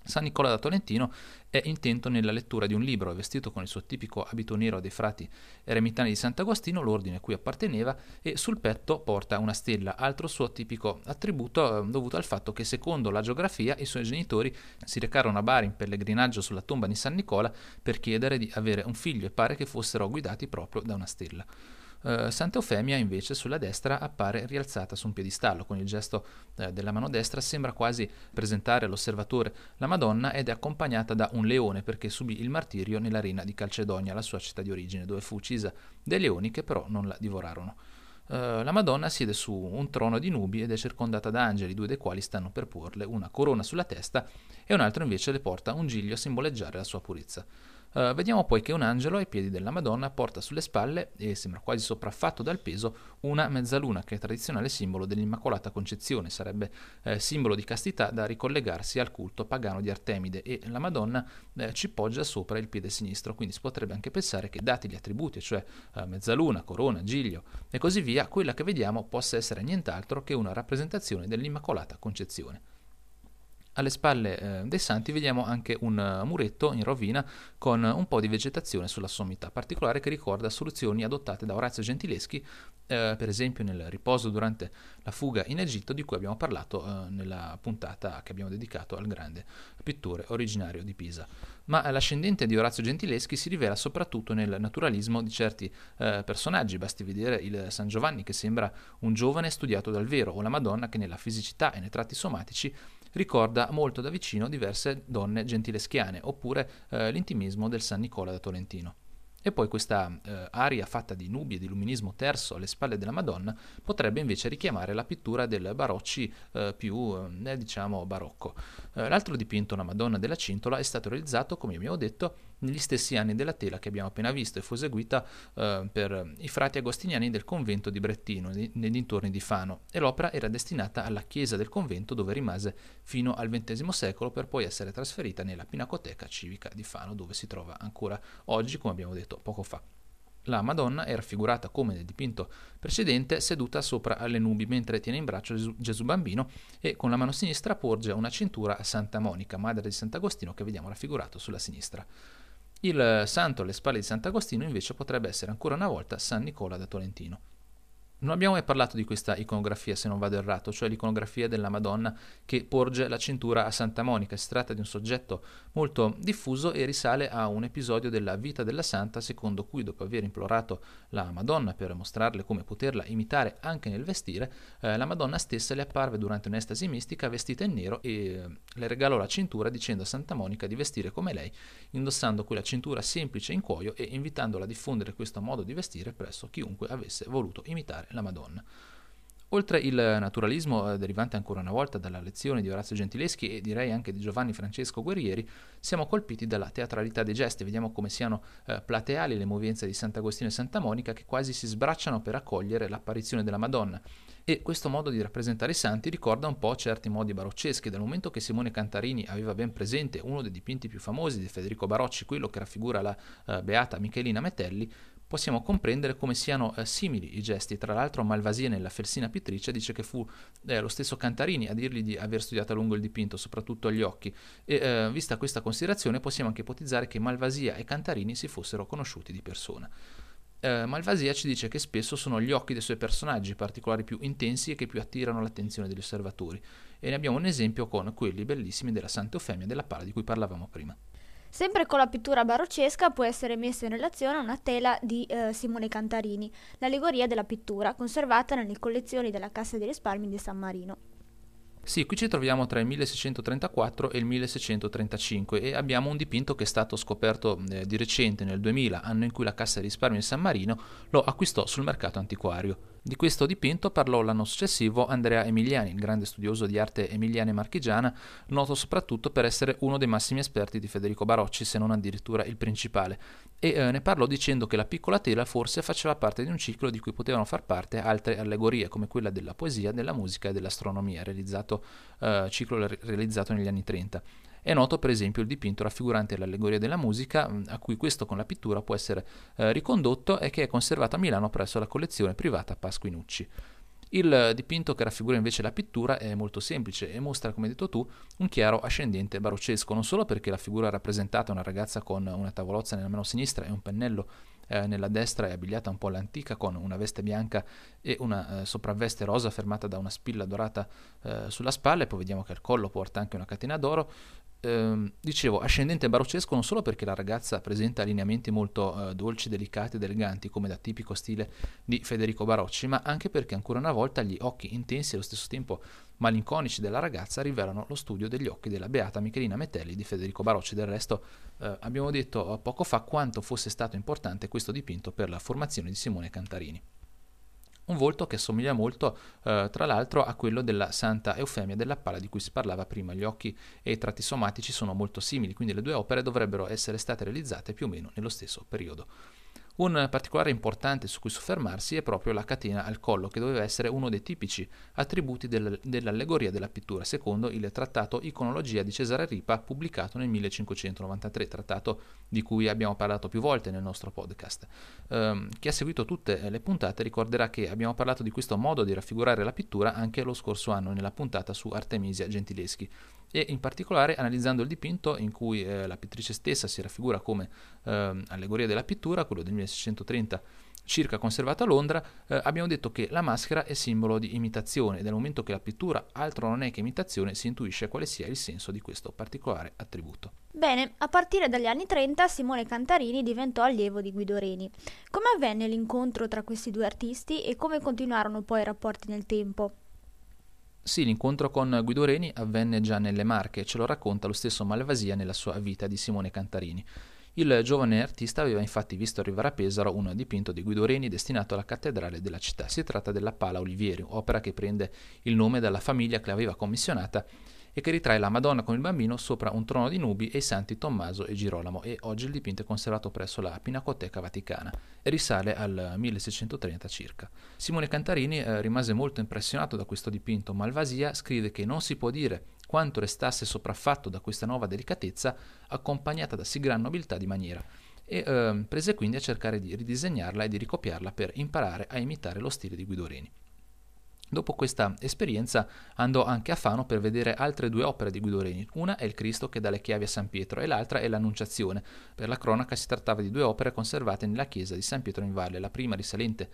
San Nicola da Tolentino è intento nella lettura di un libro, vestito con il suo tipico abito nero dei frati eremitani di Sant'Agostino, l'ordine a cui apparteneva, e sul petto porta una stella, altro suo tipico attributo dovuto al fatto che, secondo la geografia, i suoi genitori si recarono a Bari in pellegrinaggio sulla tomba di San Nicola per chiedere di avere un figlio, e pare che fossero guidati proprio da una stella. Santa Eufemia invece sulla destra appare rialzata su un piedistallo, con il gesto della mano destra sembra quasi presentare all'osservatore la Madonna, ed è accompagnata da un leone, perché subì il martirio nell'arena di Calcedonia, la sua città di origine, dove fu uccisa dai leoni, che però non la divorarono. La Madonna siede su un trono di nubi ed è circondata da angeli, due dei quali stanno per porle una corona sulla testa e un altro invece le porta un giglio a simboleggiare la sua purezza. Vediamo poi che un angelo ai piedi della Madonna porta sulle spalle, e sembra quasi sopraffatto dal peso, una mezzaluna, che è tradizionale simbolo dell'Immacolata Concezione, sarebbe simbolo di castità, da ricollegarsi al culto pagano di Artemide, e la Madonna ci poggia sopra il piede sinistro. Quindi si potrebbe anche pensare che, dati gli attributi, cioè mezzaluna, corona, giglio e così via, quella che vediamo possa essere nient'altro che una rappresentazione dell'Immacolata Concezione. alle spalle dei santi vediamo anche un muretto in rovina con un po' di vegetazione sulla sommità particolare che ricorda soluzioni adottate da Orazio Gentileschi, per esempio nel riposo durante la fuga in Egitto, di cui abbiamo parlato nella puntata che abbiamo dedicato al grande pittore originario di Pisa. Ma l'ascendente di Orazio Gentileschi si rivela soprattutto nel naturalismo di certi personaggi, basti vedere il San Giovanni che sembra un giovane studiato dal vero, o la Madonna che nella fisicità e nei tratti somatici ricorda molto da vicino diverse donne gentileschiane, oppure l'intimismo del San Nicola da Tolentino. E poi questa aria fatta di nubi e di luminismo terso alle spalle della Madonna potrebbe invece richiamare la pittura del Barocci più, diciamo, barocco. L'altro dipinto, la Madonna della Cintola, è stato realizzato, come abbiamo detto, negli stessi anni della tela che abbiamo appena visto e fu eseguita per i frati agostiniani del convento di Brettino, nei dintorni di Fano, e l'opera era destinata alla chiesa del convento, dove rimase fino al XX secolo per poi essere trasferita nella Pinacoteca Civica di Fano, dove si trova ancora oggi, come abbiamo detto poco fa. La Madonna è raffigurata, come nel dipinto precedente, seduta sopra alle nubi, mentre tiene in braccio Gesù bambino e con la mano sinistra porge una cintura a Santa Monica, madre di Sant'Agostino, che vediamo raffigurato sulla sinistra. Il santo alle spalle di Sant'Agostino invece potrebbe essere ancora una volta San Nicola da Tolentino. Non abbiamo mai parlato di questa iconografia, se non vado errato, cioè l'iconografia della Madonna che porge la cintura a Santa Monica. Si tratta di un soggetto molto diffuso e risale a un episodio della vita della Santa, secondo cui, dopo aver implorato la Madonna per mostrarle come poterla imitare anche nel vestire, la Madonna stessa le apparve durante un'estasi mistica vestita in nero e le regalò la cintura dicendo a Santa Monica di vestire come lei, indossando quella cintura semplice in cuoio e invitandola a diffondere questo modo di vestire presso chiunque avesse voluto imitare la Madonna. Oltre il naturalismo derivante ancora una volta dalla lezione di Orazio Gentileschi e direi anche di Giovanni Francesco Guerrieri, siamo colpiti dalla teatralità dei gesti. Vediamo come siano plateali le movenze di Sant'Agostino e Santa Monica, che quasi si sbracciano per accogliere l'apparizione della Madonna. E questo modo di rappresentare i santi ricorda un po' certi modi barocceschi, dal momento che Simone Cantarini aveva ben presente uno dei dipinti più famosi di Federico Barocci, quello che raffigura la beata Michelina Metelli, possiamo comprendere come siano simili i gesti. Tra l'altro Malvasia, nella Felsina pittrice, dice che fu lo stesso Cantarini a dirgli di aver studiato a lungo il dipinto, soprattutto agli occhi, e vista questa considerazione possiamo anche ipotizzare che Malvasia e Cantarini si fossero conosciuti di persona. Malvasia ci dice che spesso sono gli occhi dei suoi personaggi, particolari più intensi e che più attirano l'attenzione degli osservatori, e ne abbiamo un esempio con quelli bellissimi della Santa Eufemia della Pala, di cui parlavamo prima. Sempre con la pittura baroccesca può essere messa in relazione una tela di Simone Cantarini, l'allegoria della pittura, conservata nelle collezioni della Cassa dei Risparmi di San Marino. Sì, qui ci troviamo tra il 1634 e il 1635 e abbiamo un dipinto che è stato scoperto di recente, nel 2000, anno in cui la Cassa dei Risparmi di San Marino lo acquistò sul mercato antiquario. Di questo dipinto parlò l'anno successivo Andrea Emiliani, il grande studioso di arte emiliana e marchigiana, noto soprattutto per essere uno dei massimi esperti di Federico Barocci, se non addirittura il principale, e ne parlò dicendo che la piccola tela forse faceva parte di un ciclo di cui potevano far parte altre allegorie, come quella della poesia, della musica e dell'astronomia, ciclo realizzato negli anni 30. È noto per esempio il dipinto raffigurante l'allegoria della musica, a cui questo con la pittura può essere ricondotto, e che è conservato a Milano presso la collezione privata Pasquinucci. Il dipinto che raffigura invece la pittura è molto semplice e mostra, come hai detto tu, un chiaro ascendente baroccesco, non solo perché la figura rappresentata è una ragazza con una tavolozza nella mano sinistra e un pennello nella destra, è abbigliata un po' all'antica con una veste bianca e una sopravveste rosa fermata da una spilla dorata sulla spalla, e poi vediamo che al collo porta anche una catena d'oro. Dicevo, ascendente baroccesco non solo perché la ragazza presenta allineamenti molto dolci, delicati ed eleganti, come da tipico stile di Federico Barocci, ma anche perché ancora una volta gli occhi intensi e allo stesso tempo malinconici della ragazza rivelano lo studio degli occhi della beata Michelina Metelli di Federico Barocci. Del resto abbiamo detto poco fa quanto fosse stato importante questo dipinto per la formazione di Simone Cantarini. Un volto che assomiglia molto, tra l'altro, a quello della Santa Eufemia della Pala di cui si parlava prima. Gli occhi e i tratti somatici sono molto simili, quindi le due opere dovrebbero essere state realizzate più o meno nello stesso periodo. Un particolare importante su cui soffermarsi è proprio la catena al collo, che doveva essere uno dei tipici attributi dell'allegoria della pittura, secondo il trattato Iconologia di Cesare Ripa, pubblicato nel 1593, trattato di cui abbiamo parlato più volte nel nostro podcast. Chi ha seguito tutte le puntate ricorderà che abbiamo parlato di questo modo di raffigurare la pittura anche lo scorso anno, nella puntata su Artemisia Gentileschi. e in particolare analizzando il dipinto in cui la pittrice stessa si raffigura come allegoria della pittura, quello del 1630 circa conservata a Londra, abbiamo detto che la maschera è simbolo di imitazione e dal momento che la pittura altro non è che imitazione si intuisce quale sia il senso di questo particolare attributo. Bene, a partire dagli anni 30 Simone Cantarini diventò allievo di Guido Reni. Come avvenne l'incontro tra questi due artisti e come continuarono poi i rapporti nel tempo? Sì, l'incontro con Guido Reni avvenne già nelle Marche, ce lo racconta lo stesso Malvasia nella sua Vita di Simone Cantarini. Il giovane artista aveva infatti visto arrivare a Pesaro un dipinto di Guido Reni destinato alla cattedrale della città. Si tratta della Pala Olivieri, opera che prende il nome dalla famiglia che l'aveva commissionata e che ritrae la Madonna con il bambino sopra un trono di nubi e i santi Tommaso e Girolamo, e oggi il dipinto è conservato presso la Pinacoteca Vaticana e risale al 1630 circa. Simone Cantarini rimase molto impressionato da questo dipinto. Malvasia scrive che non si può dire quanto restasse sopraffatto da questa nuova delicatezza accompagnata da sì gran nobiltà di maniera, e prese quindi a cercare di ridisegnarla e di ricopiarla per imparare a imitare lo stile di Guido Reni. Dopo questa esperienza andò anche a Fano per vedere altre due opere di Guido Reni. Una è il Cristo che dà le chiavi a San Pietro e l'altra è l'Annunciazione. Per la cronaca si trattava di due opere conservate nella chiesa di San Pietro in Valle, la prima risalente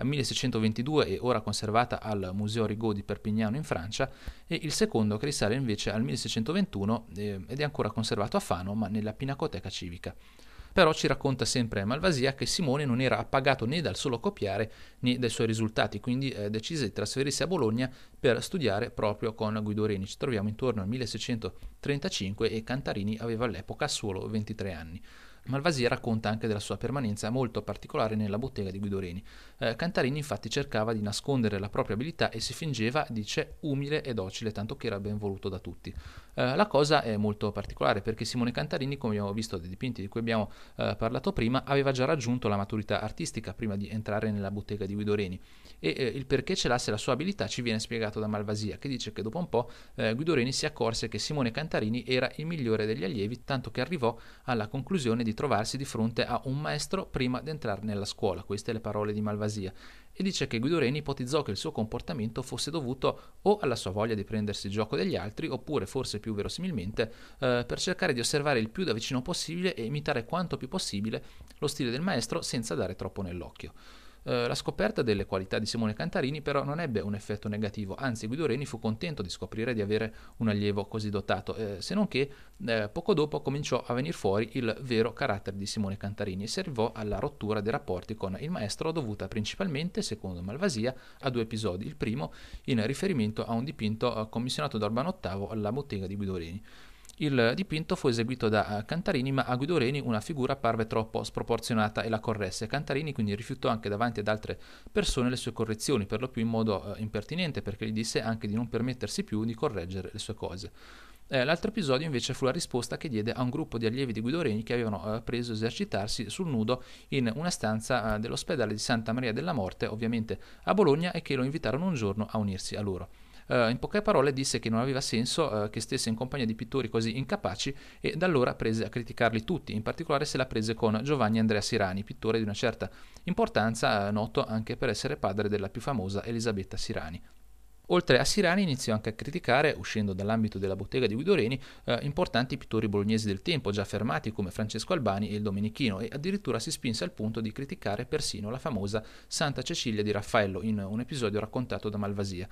a 1622 e ora conservata al Museo Rigaud di Perpignano in Francia, e il secondo che risale invece al 1621 ed è ancora conservato a Fano ma nella Pinacoteca Civica. Però ci racconta sempre Malvasia che Simone non era appagato né dal solo copiare né dai suoi risultati, quindi decise di trasferirsi a Bologna per studiare proprio con Guido Reni. Ci troviamo intorno al 1635 e Cantarini aveva all'epoca solo 23 anni. Malvasia racconta anche della sua permanenza molto particolare nella bottega di Guido Reni. Cantarini infatti cercava di nascondere la propria abilità e si fingeva, dice, umile e docile, tanto che era ben voluto da tutti. La cosa è molto particolare perché Simone Cantarini, come abbiamo visto dai dipinti di cui abbiamo parlato prima, aveva già raggiunto la maturità artistica prima di entrare nella bottega di Guido Reni, e il perché celasse la sua abilità ci viene spiegato da Malvasia, che dice che dopo un po' Guido Reni si accorse che Simone Cantarini era il migliore degli allievi, tanto che arrivò alla conclusione di trovarsi di fronte a un maestro prima di entrare nella scuola. Queste le parole di Malvasia, e dice che Guido Reni ipotizzò che il suo comportamento fosse dovuto o alla sua voglia di prendersi il gioco degli altri, oppure forse più verosimilmente per cercare di osservare il più da vicino possibile e imitare quanto più possibile lo stile del maestro senza dare troppo nell'occhio. La scoperta delle qualità di Simone Cantarini però non ebbe un effetto negativo, anzi Guido Reni fu contento di scoprire di avere un allievo così dotato, se non che poco dopo cominciò a venir fuori il vero carattere di Simone Cantarini e si arrivò alla rottura dei rapporti con il maestro, dovuta principalmente, secondo Malvasia, a due episodi. Il primo in riferimento a un dipinto commissionato da Urbano VIII alla bottega di Guido Reni. Il dipinto fu eseguito da Cantarini, ma a Guido Reni una figura parve troppo sproporzionata e la corresse. Cantarini quindi rifiutò anche davanti ad altre persone le sue correzioni, per lo più in modo impertinente, perché gli disse anche di non permettersi più di correggere le sue cose. L'altro episodio invece fu la risposta che diede a un gruppo di allievi di Guido Reni che avevano preso a esercitarsi sul nudo in una stanza dell'ospedale di Santa Maria della Morte, ovviamente a Bologna, e che lo invitarono un giorno a unirsi a loro. In poche parole disse che non aveva senso che stesse in compagnia di pittori così incapaci, e da allora prese a criticarli tutti. In particolare se la prese con Giovanni Andrea Sirani, pittore di una certa importanza, noto anche per essere padre della più famosa Elisabetta Sirani. Oltre a Sirani iniziò anche a criticare, uscendo dall'ambito della bottega di Guido Reni, importanti pittori bolognesi del tempo già affermati come Francesco Albani e il Domenichino, e addirittura si spinse al punto di criticare persino la famosa Santa Cecilia di Raffaello in un episodio raccontato da Malvasia.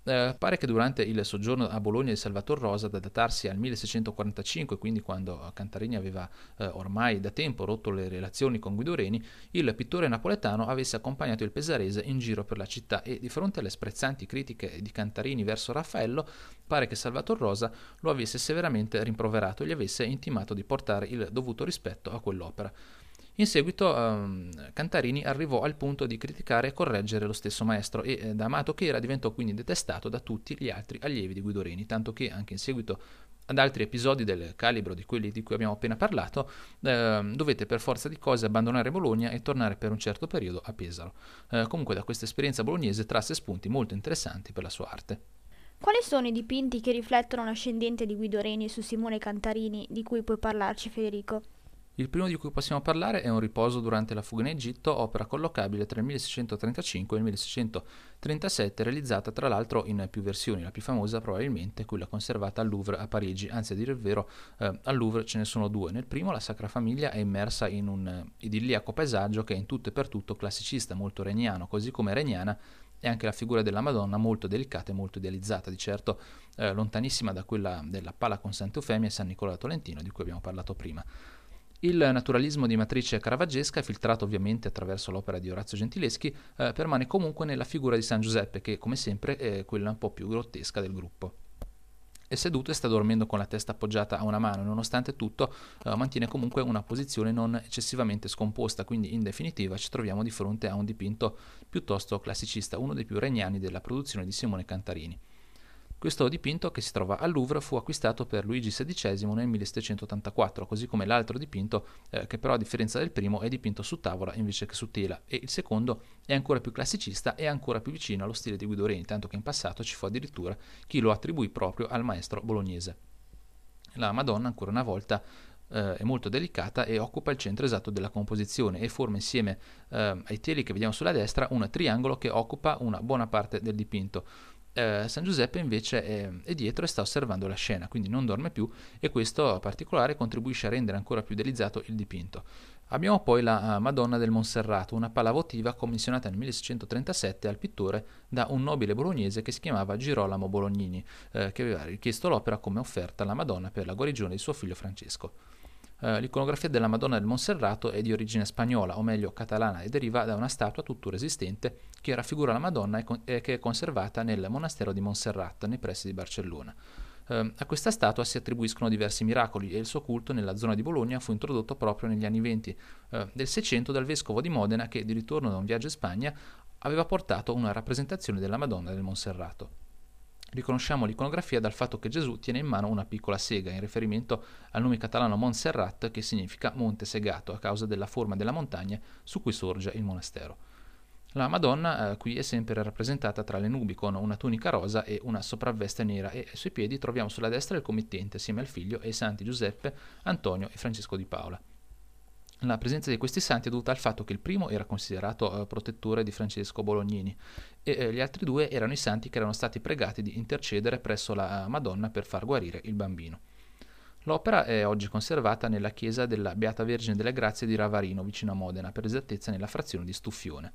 Pare che durante il soggiorno a Bologna di Salvator Rosa, da datarsi al 1645, quindi quando Cantarini aveva ormai da tempo rotto le relazioni con Guido Reni, il pittore napoletano avesse accompagnato il pesarese in giro per la città, e di fronte alle sprezzanti critiche di Cantarini verso Raffaello pare che Salvator Rosa lo avesse severamente rimproverato e gli avesse intimato di portare il dovuto rispetto a quell'opera. In seguito Cantarini arrivò al punto di criticare e correggere lo stesso maestro, e da amato che era diventò quindi detestato da tutti gli altri allievi di Guido Reni, tanto che anche in seguito ad altri episodi del calibro di quelli di cui abbiamo appena parlato dovette per forza di cose abbandonare Bologna e tornare per un certo periodo a Pesaro. Comunque da questa esperienza bolognese trasse spunti molto interessanti per la sua arte. Quali sono i dipinti che riflettono l'ascendente di Guido Reni su Simone Cantarini, di cui puoi parlarci, Federico? Il primo di cui possiamo parlare è Un riposo durante la fuga in Egitto, opera collocabile tra il 1635 e il 1637, realizzata tra l'altro in più versioni, la più famosa probabilmente è quella conservata al Louvre a Parigi, anzi a dire il vero al Louvre ce ne sono due. Nel primo la Sacra Famiglia è immersa in un idilliaco paesaggio che è in tutto e per tutto classicista, molto regnano, così come regnana e anche la figura della Madonna molto delicata e molto idealizzata, di certo lontanissima da quella della Pala con Sant'Eufemia e San Nicola Tolentino di cui abbiamo parlato prima. Il naturalismo di matrice caravaggesca, filtrato ovviamente attraverso l'opera di Orazio Gentileschi, permane comunque nella figura di San Giuseppe, che come sempre è quella un po' più grottesca del gruppo. È seduto e sta dormendo con la testa appoggiata a una mano, nonostante tutto mantiene comunque una posizione non eccessivamente scomposta, quindi in definitiva ci troviamo di fronte a un dipinto piuttosto classicista, uno dei più regnani della produzione di Simone Cantarini. Questo dipinto, che si trova al Louvre, fu acquistato per Luigi XVI nel 1784, così come l'altro dipinto che però a differenza del primo è dipinto su tavola invece che su tela, e il secondo è ancora più classicista e ancora più vicino allo stile di Guido Reni, tanto che in passato ci fu addirittura chi lo attribuì proprio al maestro bolognese. La Madonna, ancora una volta, è molto delicata e occupa il centro esatto della composizione e forma insieme ai teli che vediamo sulla destra un triangolo che occupa una buona parte del dipinto. San Giuseppe invece è dietro e sta osservando la scena, quindi non dorme più, e questo in particolare contribuisce a rendere ancora più delicato il dipinto. Abbiamo poi la Madonna del Monserrato, una pala votiva commissionata nel 1637 al pittore da un nobile bolognese che si chiamava Girolamo Bolognini, che aveva richiesto l'opera come offerta alla Madonna per la guarigione di suo figlio Francesco. L'iconografia della Madonna del Monserrato è di origine spagnola, o meglio catalana, e deriva da una statua tuttora esistente che raffigura la Madonna e che è conservata nel monastero di Montserrat, nei pressi di Barcellona. A questa statua si attribuiscono diversi miracoli e il suo culto nella zona di Bologna fu introdotto proprio negli anni 20 del Seicento dal vescovo di Modena che, di ritorno da un viaggio in Spagna, aveva portato una rappresentazione della Madonna del Monserrato. Riconosciamo l'iconografia dal fatto che Gesù tiene in mano una piccola sega, in riferimento al nome catalano Montserrat, che significa monte segato, a causa della forma della montagna su cui sorge il monastero. La Madonna qui è sempre rappresentata tra le nubi, con una tunica rosa e una sopravveste nera, e ai suoi piedi troviamo sulla destra il committente, assieme al figlio e ai santi Giuseppe, Antonio e Francesco di Paola. La presenza di questi santi è dovuta al fatto che il primo era considerato protettore di Francesco Bolognini e gli altri due erano i santi che erano stati pregati di intercedere presso la Madonna per far guarire il bambino. L'opera è oggi conservata nella chiesa della Beata Vergine delle Grazie di Ravarino, vicino a Modena, per esattezza nella frazione di Stuffione.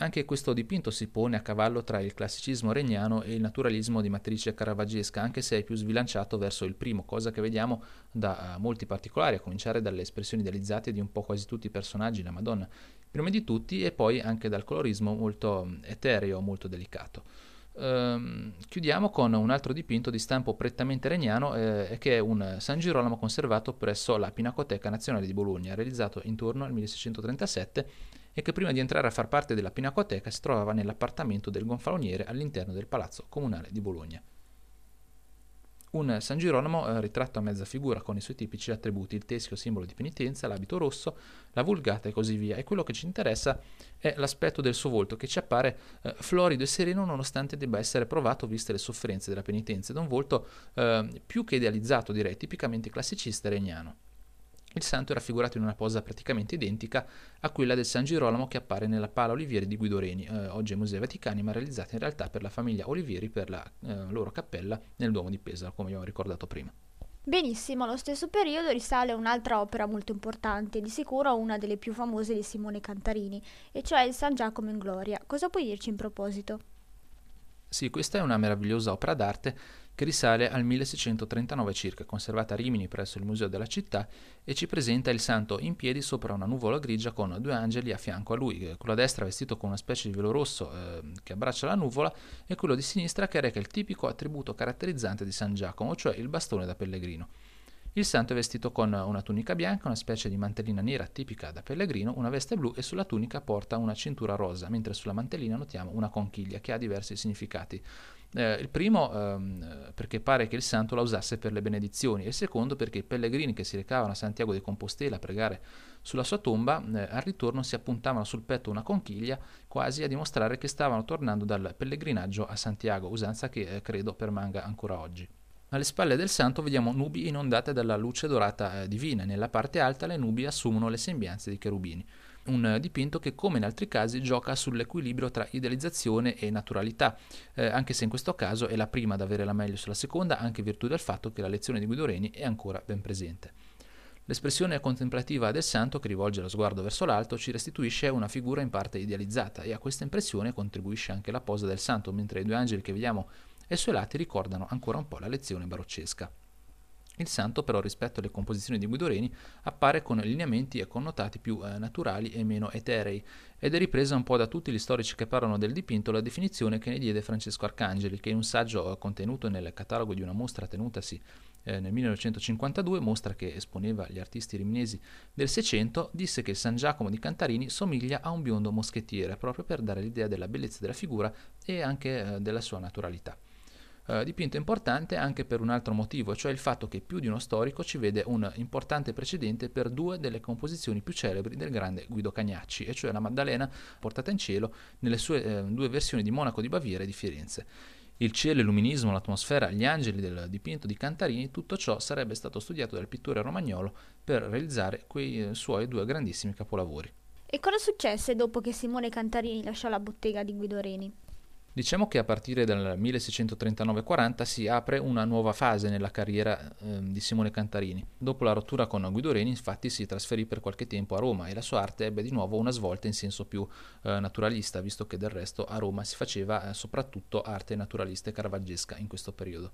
Anche questo dipinto si pone a cavallo tra il classicismo regnano e il naturalismo di matrice caravaggesca, anche se è più sbilanciato verso il primo, cosa che vediamo da molti particolari, a cominciare dalle espressioni idealizzate di un po' quasi tutti i personaggi, la Madonna prima di tutti, e poi anche dal colorismo molto etereo, molto delicato. Chiudiamo con un altro dipinto di stampo prettamente regnano, che è un San Girolamo conservato presso la Pinacoteca Nazionale di Bologna, realizzato intorno al 1637, e che prima di entrare a far parte della Pinacoteca si trovava nell'appartamento del gonfaloniere all'interno del Palazzo Comunale di Bologna. Un San Girolamo ritratto a mezza figura con i suoi tipici attributi, il teschio simbolo di penitenza, l'abito rosso, la vulgata e così via, e quello che ci interessa è l'aspetto del suo volto, che ci appare florido e sereno nonostante debba essere provato viste le sofferenze della penitenza, ed è un volto più che idealizzato, direi tipicamente classicista e regnano. Il santo è raffigurato in una posa praticamente identica a quella del San Girolamo che appare nella Pala Olivieri di Guido Reni, oggi ai Musei Vaticani, ma realizzata in realtà per la famiglia Olivieri per la loro cappella nel Duomo di Pesaro, come abbiamo ricordato prima. Benissimo, allo stesso periodo risale un'altra opera molto importante, di sicuro una delle più famose di Simone Cantarini, e cioè il San Giacomo in Gloria. Cosa puoi dirci in proposito? Sì, questa è una meravigliosa opera d'arte che risale al 1639 circa, conservata a Rimini presso il museo della città, e ci presenta il santo in piedi sopra una nuvola grigia con due angeli a fianco a lui, quello a destra vestito con una specie di velo rosso che abbraccia la nuvola e quello di sinistra che reca il tipico attributo caratterizzante di San Giacomo, cioè il bastone da pellegrino. Il santo è vestito con una tunica bianca, una specie di mantellina nera tipica da pellegrino, una veste blu e sulla tunica porta una cintura rosa, mentre sulla mantellina notiamo una conchiglia che ha diversi significati. Il primo perché pare che il santo la usasse per le benedizioni, e il secondo perché i pellegrini che si recavano a Santiago de Compostela a pregare sulla sua tomba al ritorno si appuntavano sul petto una conchiglia, quasi a dimostrare che stavano tornando dal pellegrinaggio a Santiago, usanza che credo permanga ancora oggi. Alle spalle del santo vediamo nubi inondate dalla luce dorata divina, e nella parte alta le nubi assumono le sembianze di cherubini. Un dipinto che, come in altri casi, gioca sull'equilibrio tra idealizzazione e naturalità, anche se in questo caso è la prima ad avere la meglio sulla seconda, anche in virtù del fatto che la lezione di Guido Reni è ancora ben presente. L'espressione contemplativa del santo, che rivolge lo sguardo verso l'alto, ci restituisce una figura in parte idealizzata, e a questa impressione contribuisce anche la posa del santo, mentre i due angeli che vediamo ai suoi lati ricordano ancora un po' la lezione baroccesca. Il santo, però, rispetto alle composizioni di Guido Reni, appare con lineamenti e connotati più naturali e meno eterei, ed è ripresa un po' da tutti gli storici che parlano del dipinto la definizione che ne diede Francesco Arcangeli, che in un saggio contenuto nel catalogo di una mostra tenutasi nel 1952, mostra che esponeva gli artisti riminesi del Seicento, disse che il San Giacomo di Cantarini somiglia a un biondo moschettiere, proprio per dare l'idea della bellezza della figura e anche della sua naturalità. Dipinto importante anche per un altro motivo, cioè il fatto che più di uno storico ci vede un importante precedente per due delle composizioni più celebri del grande Guido Cagnacci, e cioè la Maddalena portata in cielo nelle sue due versioni di Monaco di Baviera e di Firenze. Il cielo, il luminismo, l'atmosfera, gli angeli del dipinto di Cantarini, tutto ciò sarebbe stato studiato dal pittore romagnolo per realizzare quei suoi due grandissimi capolavori. E cosa successe dopo che Simone Cantarini lasciò la bottega di Guido Reni? Diciamo che a partire dal 1639-40 si apre una nuova fase nella carriera di Simone Cantarini. Dopo la rottura con Guido Reni, infatti, si trasferì per qualche tempo a Roma e la sua arte ebbe di nuovo una svolta in senso più naturalista, visto che del resto a Roma si faceva soprattutto arte naturalista e caravaggesca in questo periodo.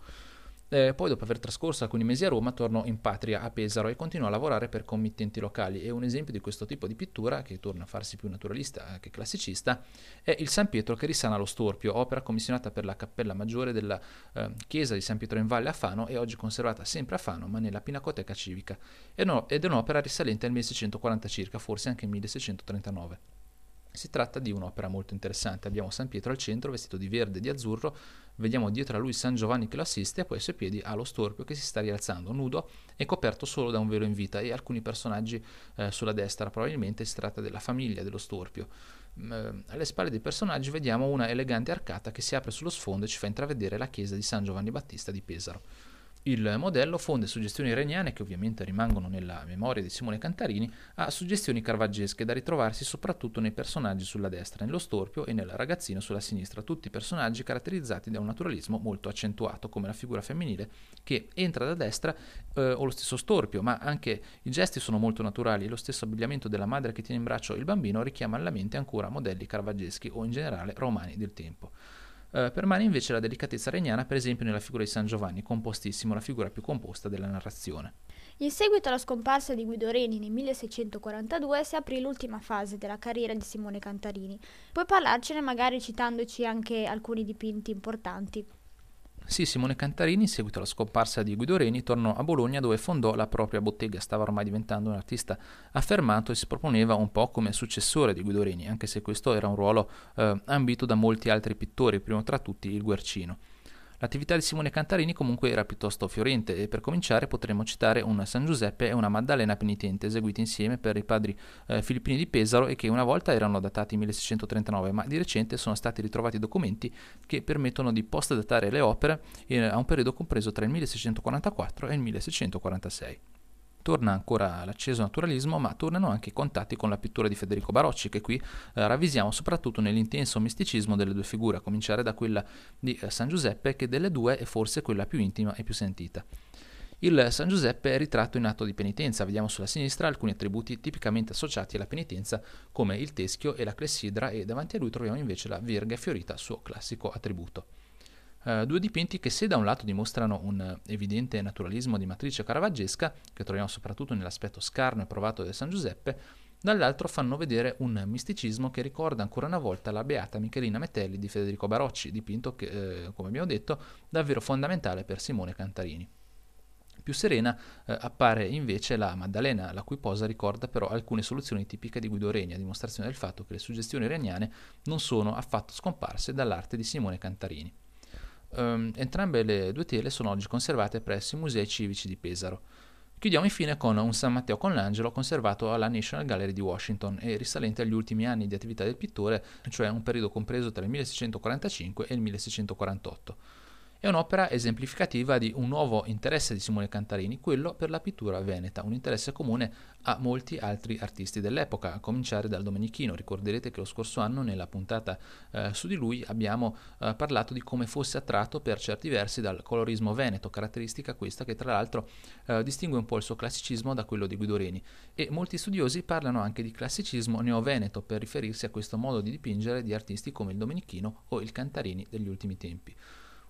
Poi, dopo aver trascorso alcuni mesi a Roma, tornò in patria a Pesaro e continuò a lavorare per committenti locali, e un esempio di questo tipo di pittura, che torna a farsi più naturalista che classicista, è il San Pietro che risana lo storpio, opera commissionata per la cappella maggiore della chiesa di San Pietro in Valle a Fano e oggi conservata sempre a Fano ma nella Pinacoteca Civica, ed è un'opera risalente al 1640 circa, forse anche 1639. Si tratta di un'opera molto interessante. Abbiamo San Pietro al centro, vestito di verde e di azzurro, vediamo dietro a lui San Giovanni che lo assiste e poi ai suoi piedi ha lo storpio che si sta rialzando, nudo e coperto solo da un velo in vita, e alcuni personaggi sulla destra. Probabilmente si tratta della famiglia dello storpio. Alle spalle dei personaggi vediamo una elegante arcata che si apre sullo sfondo e ci fa intravedere la chiesa di San Giovanni Battista di Pesaro. Il modello fonde suggestioni reniane, che ovviamente rimangono nella memoria di Simone Cantarini, a suggestioni caravaggesche da ritrovarsi soprattutto nei personaggi sulla destra, nello storpio e nel ragazzino sulla sinistra, tutti personaggi caratterizzati da un naturalismo molto accentuato, come la figura femminile che entra da destra o lo stesso storpio, ma anche i gesti sono molto naturali e lo stesso abbigliamento della madre che tiene in braccio il bambino richiama alla mente ancora modelli caravaggeschi o in generale romani del tempo. Permane invece la delicatezza regnana, per esempio nella figura di San Giovanni, compostissimo, la figura più composta della narrazione. In seguito alla scomparsa di Guido Reni nel 1642 si aprì l'ultima fase della carriera di Simone Cantarini. Puoi parlarcene, magari citandoci anche alcuni dipinti importanti? Sì, Simone Cantarini, in seguito alla scomparsa di Guido Reni, tornò a Bologna dove fondò la propria bottega. Stava ormai diventando un artista affermato e si proponeva un po' come successore di Guido Reni, anche se questo era un ruolo ambito da molti altri pittori, primo tra tutti il Guercino. L'attività di Simone Cantarini comunque era piuttosto fiorente, e per cominciare potremmo citare un San Giuseppe e una Maddalena penitente, eseguiti insieme per i padri filippini di Pesaro e che una volta erano datati 1639, ma di recente sono stati ritrovati documenti che permettono di postdatare le opere a un periodo compreso tra il 1644 e il 1646. Torna ancora l'acceso naturalismo, ma tornano anche i contatti con la pittura di Federico Barocci, che qui ravvisiamo soprattutto nell'intenso misticismo delle due figure, a cominciare da quella di San Giuseppe, che delle due è forse quella più intima e più sentita. Il San Giuseppe è ritratto in atto di penitenza, vediamo sulla sinistra alcuni attributi tipicamente associati alla penitenza, come il teschio e la clessidra, e davanti a lui troviamo invece la Vergine Fiorita, suo classico attributo. Due dipinti che, se da un lato dimostrano un evidente naturalismo di matrice caravaggesca, che troviamo soprattutto nell'aspetto scarno e provato del San Giuseppe, dall'altro fanno vedere un misticismo che ricorda ancora una volta la Beata Michelina Metelli di Federico Barocci, dipinto che, come abbiamo detto, davvero fondamentale per Simone Cantarini. Più serena appare invece la Maddalena, la cui posa ricorda però alcune soluzioni tipiche di Guido Reni, a dimostrazione del fatto che le suggestioni reniane non sono affatto scomparse dall'arte di Simone Cantarini. Entrambe le due tele sono oggi conservate presso i musei civici di Pesaro. Chiudiamo infine con un San Matteo con l'angelo, conservato alla National Gallery di Washington e risalente agli ultimi anni di attività del pittore, cioè un periodo compreso tra il 1645 e il 1648. È un'opera esemplificativa di un nuovo interesse di Simone Cantarini, quello per la pittura veneta, un interesse comune a molti altri artisti dell'epoca, a cominciare dal Domenichino. Ricorderete che lo scorso anno nella puntata su di lui abbiamo parlato di come fosse attratto per certi versi dal colorismo veneto, caratteristica questa che tra l'altro distingue un po' il suo classicismo da quello di Guido Reni, e molti studiosi parlano anche di classicismo neoveneto per riferirsi a questo modo di dipingere di artisti come il Domenichino o il Cantarini degli ultimi tempi.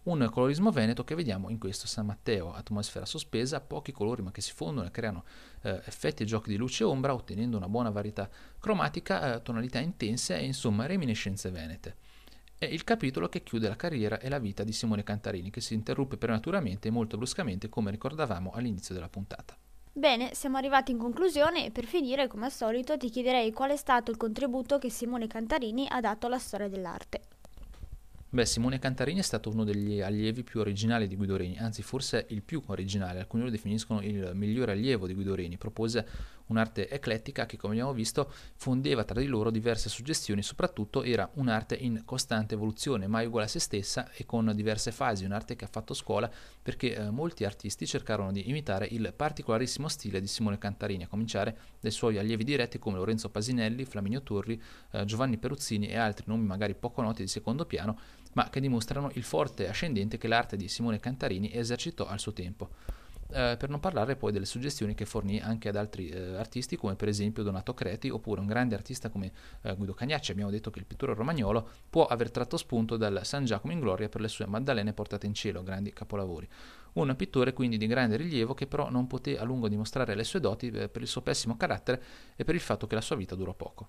Un colorismo veneto che vediamo in questo San Matteo, atmosfera sospesa, pochi colori ma che si fondono e creano effetti e giochi di luce e ombra, ottenendo una buona varietà cromatica, tonalità intense e insomma reminiscenze venete. È il capitolo che chiude la carriera e la vita di Simone Cantarini, che si interruppe prematuramente e molto bruscamente, come ricordavamo all'inizio della puntata. Bene, siamo arrivati in conclusione e per finire, come al solito, ti chiederei qual è stato il contributo che Simone Cantarini ha dato alla storia dell'arte. Beh, Simone Cantarini è stato uno degli allievi più originali di Guido Reni, anzi forse il più originale, alcuni lo definiscono il migliore allievo di Guido Reni. Propose un'arte eclettica che, come abbiamo visto, fondeva tra di loro diverse suggestioni, soprattutto era un'arte in costante evoluzione, mai uguale a se stessa e con diverse fasi, un'arte che ha fatto scuola perché molti artisti cercarono di imitare il particolarissimo stile di Simone Cantarini, a cominciare dai suoi allievi diretti come Lorenzo Pasinelli, Flaminio Turri, Giovanni Peruzzini e altri nomi magari poco noti di secondo piano, ma che dimostrano il forte ascendente che l'arte di Simone Cantarini esercitò al suo tempo. Per non parlare poi delle suggestioni che fornì anche ad altri artisti, come per esempio Donato Creti, oppure un grande artista come Guido Cagnacci. Abbiamo detto che il pittore romagnolo può aver tratto spunto dal San Giacomo in Gloria per le sue Maddalene portate in cielo, grandi capolavori. Un pittore quindi di grande rilievo che però non poté a lungo dimostrare le sue doti per il suo pessimo carattere e per il fatto che la sua vita durò poco.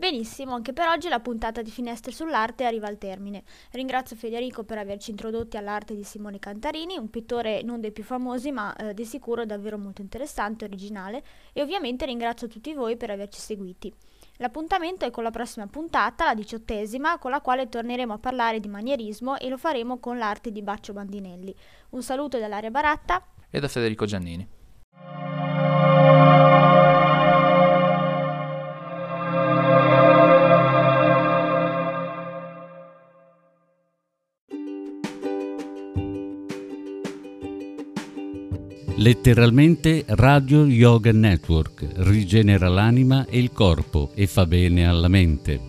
Benissimo, anche per oggi la puntata di Finestre sull'Arte arriva al termine. Ringrazio Federico per averci introdotti all'arte di Simone Cantarini, un pittore non dei più famosi ma di sicuro davvero molto interessante e originale, e ovviamente ringrazio tutti voi per averci seguiti. L'appuntamento è con la prossima puntata, la 18ª, con la quale torneremo a parlare di manierismo e lo faremo con l'arte di Baccio Bandinelli. Un saluto dall'Area Baratta e da Federico Giannini. Letteralmente Radio Yoga Network rigenera l'anima e il corpo e fa bene alla mente.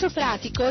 Corso pratico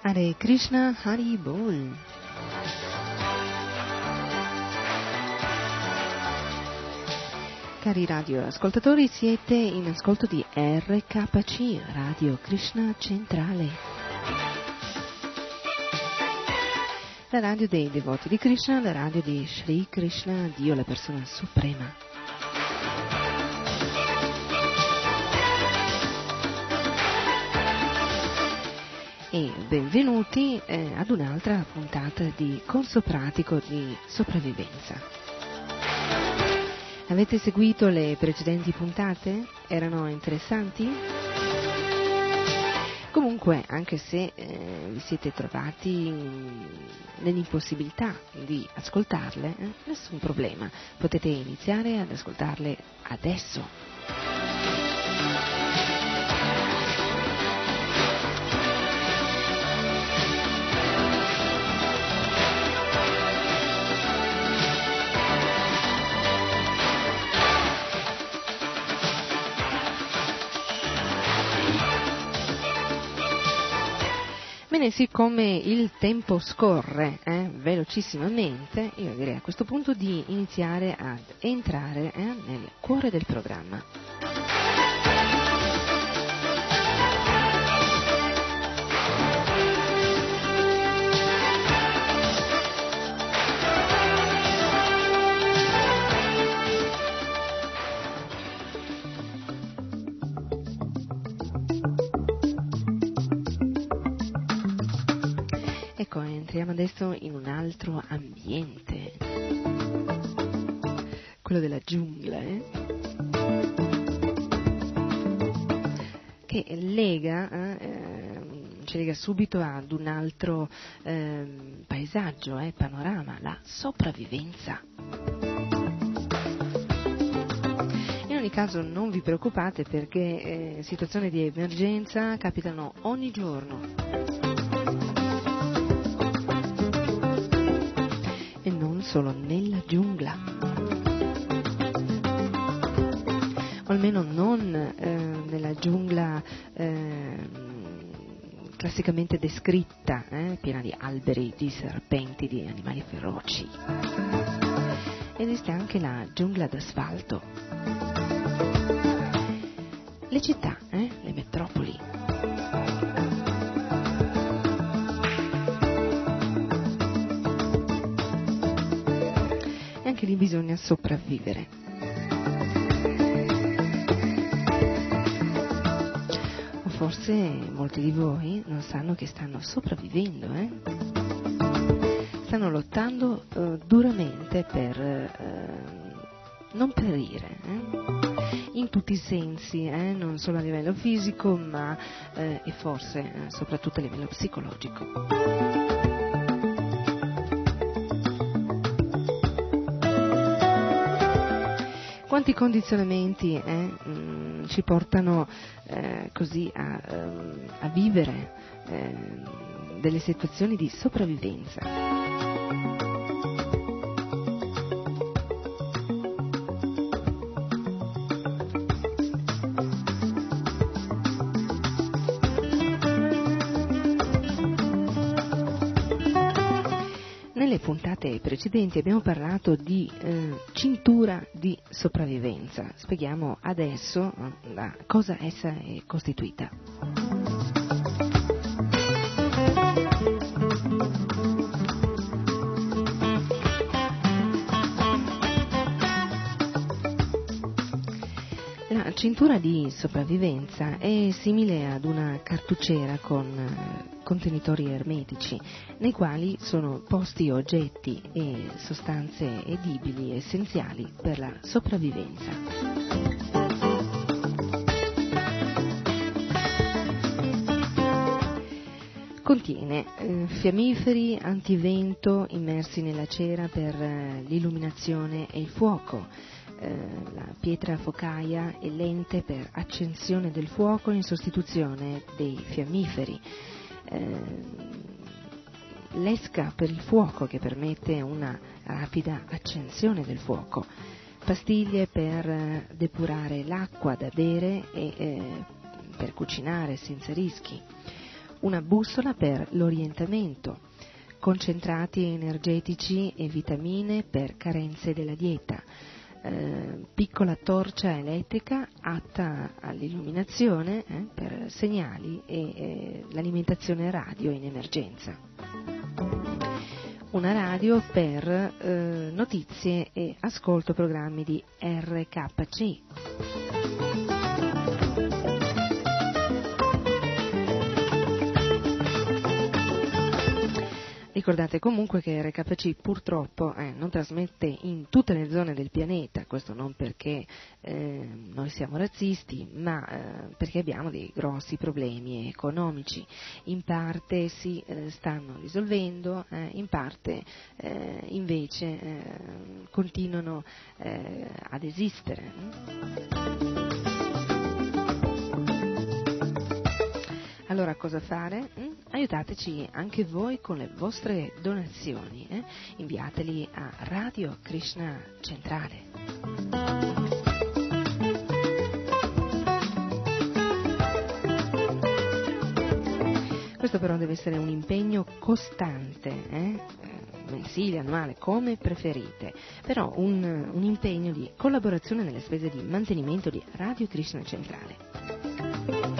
Hare Krishna, Hari Bol. Cari radioascoltatori, siete in ascolto di RKC, Radio Krishna Centrale, la radio dei devoti di Krishna, la radio di Sri Krishna, Dio la persona suprema. E benvenuti ad un'altra puntata di corso pratico di sopravvivenza. Avete seguito le precedenti puntate? Erano interessanti? Comunque, anche se vi siete trovati nell'impossibilità di ascoltarle, nessun problema, potete iniziare ad ascoltarle adesso. Bene, siccome il tempo scorre velocissimamente, io direi a questo punto di iniziare ad entrare nel cuore del programma. Entriamo adesso in un altro ambiente, quello della giungla, che ci lega subito ad un altro paesaggio, panorama, la sopravvivenza. In ogni caso non vi preoccupate, perché situazioni di emergenza capitano ogni giorno. Solo nella giungla, o almeno non nella giungla classicamente descritta, piena di alberi, di serpenti, di animali feroci. Esiste anche la giungla d'asfalto, le città, le metropoli. Anche lì bisogna sopravvivere. O forse molti di voi non sanno che stanno sopravvivendo, stanno lottando duramente per non perire, in tutti i sensi, non solo a livello fisico, ma e forse soprattutto a livello psicologico. Quanti condizionamenti ci portano così a vivere delle situazioni di sopravvivenza. Nelle puntate precedenti abbiamo parlato di cintura di sopravvivenza. Spieghiamo adesso da cosa essa è costituita. La cintura di sopravvivenza è simile ad una cartucciera con contenitori ermetici, nei quali sono posti oggetti e sostanze edibili essenziali per la sopravvivenza. Contiene fiammiferi antivento immersi nella cera per l'illuminazione e il fuoco, la pietra focaia e lente per accensione del fuoco in sostituzione dei fiammiferi, l'esca per il fuoco che permette una rapida accensione del fuoco, pastiglie per depurare l'acqua da bere e per cucinare senza rischi, una bussola per l'orientamento, concentrati energetici e vitamine per carenze della dieta, piccola torcia elettrica atta all'illuminazione per segnali e l'alimentazione radio in emergenza. Una radio per notizie e ascolto programmi di RKC. Ricordate comunque che RKC purtroppo non trasmette in tutte le zone del pianeta, questo non perché noi siamo razzisti, ma perché abbiamo dei grossi problemi economici. In parte si stanno risolvendo, in parte invece continuano ad esistere. Allora, cosa fare? Aiutateci anche voi con le vostre donazioni, inviateli a Radio Krishna Centrale. Questo però deve essere un impegno costante, mensile, annuale, come preferite, però un impegno di collaborazione nelle spese di mantenimento di Radio Krishna Centrale.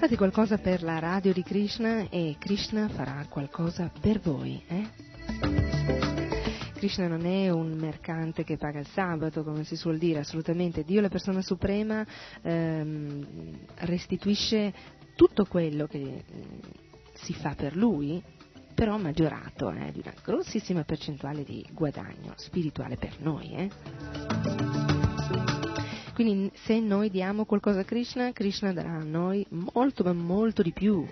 Fate qualcosa per la radio di Krishna e Krishna farà qualcosa per voi, Krishna non è un mercante che paga il sabato, come si suol dire, assolutamente. Dio, la persona suprema, restituisce tutto quello che si fa per lui, però maggiorato di una grossissima percentuale di guadagno spirituale per noi, Quindi se noi diamo qualcosa a Krishna, Krishna darà a noi molto ma molto di più.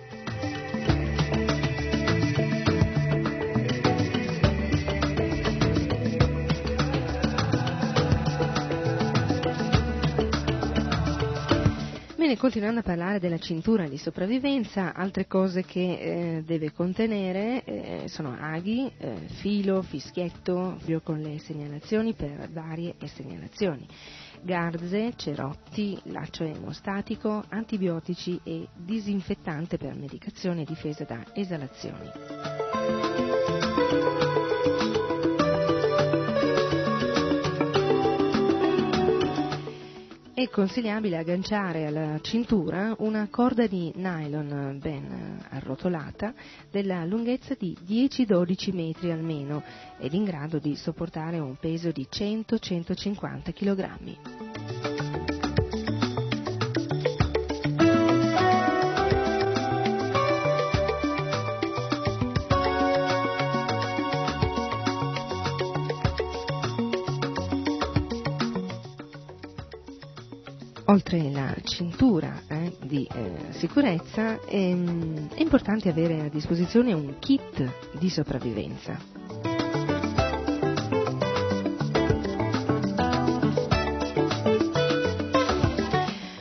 Bene, continuando a parlare della cintura di sopravvivenza, altre cose che deve contenere sono aghi, filo, fischietto, filo con le segnalazioni per varie segnalazioni, garze, cerotti, laccio emostatico, antibiotici e disinfettante per medicazione e difesa da esalazioni. È consigliabile agganciare alla cintura una corda di nylon ben arrotolata della lunghezza di 10-12 metri almeno ed in grado di sopportare un peso di 100-150 kg. Oltre la cintura di sicurezza è importante avere a disposizione un kit di sopravvivenza.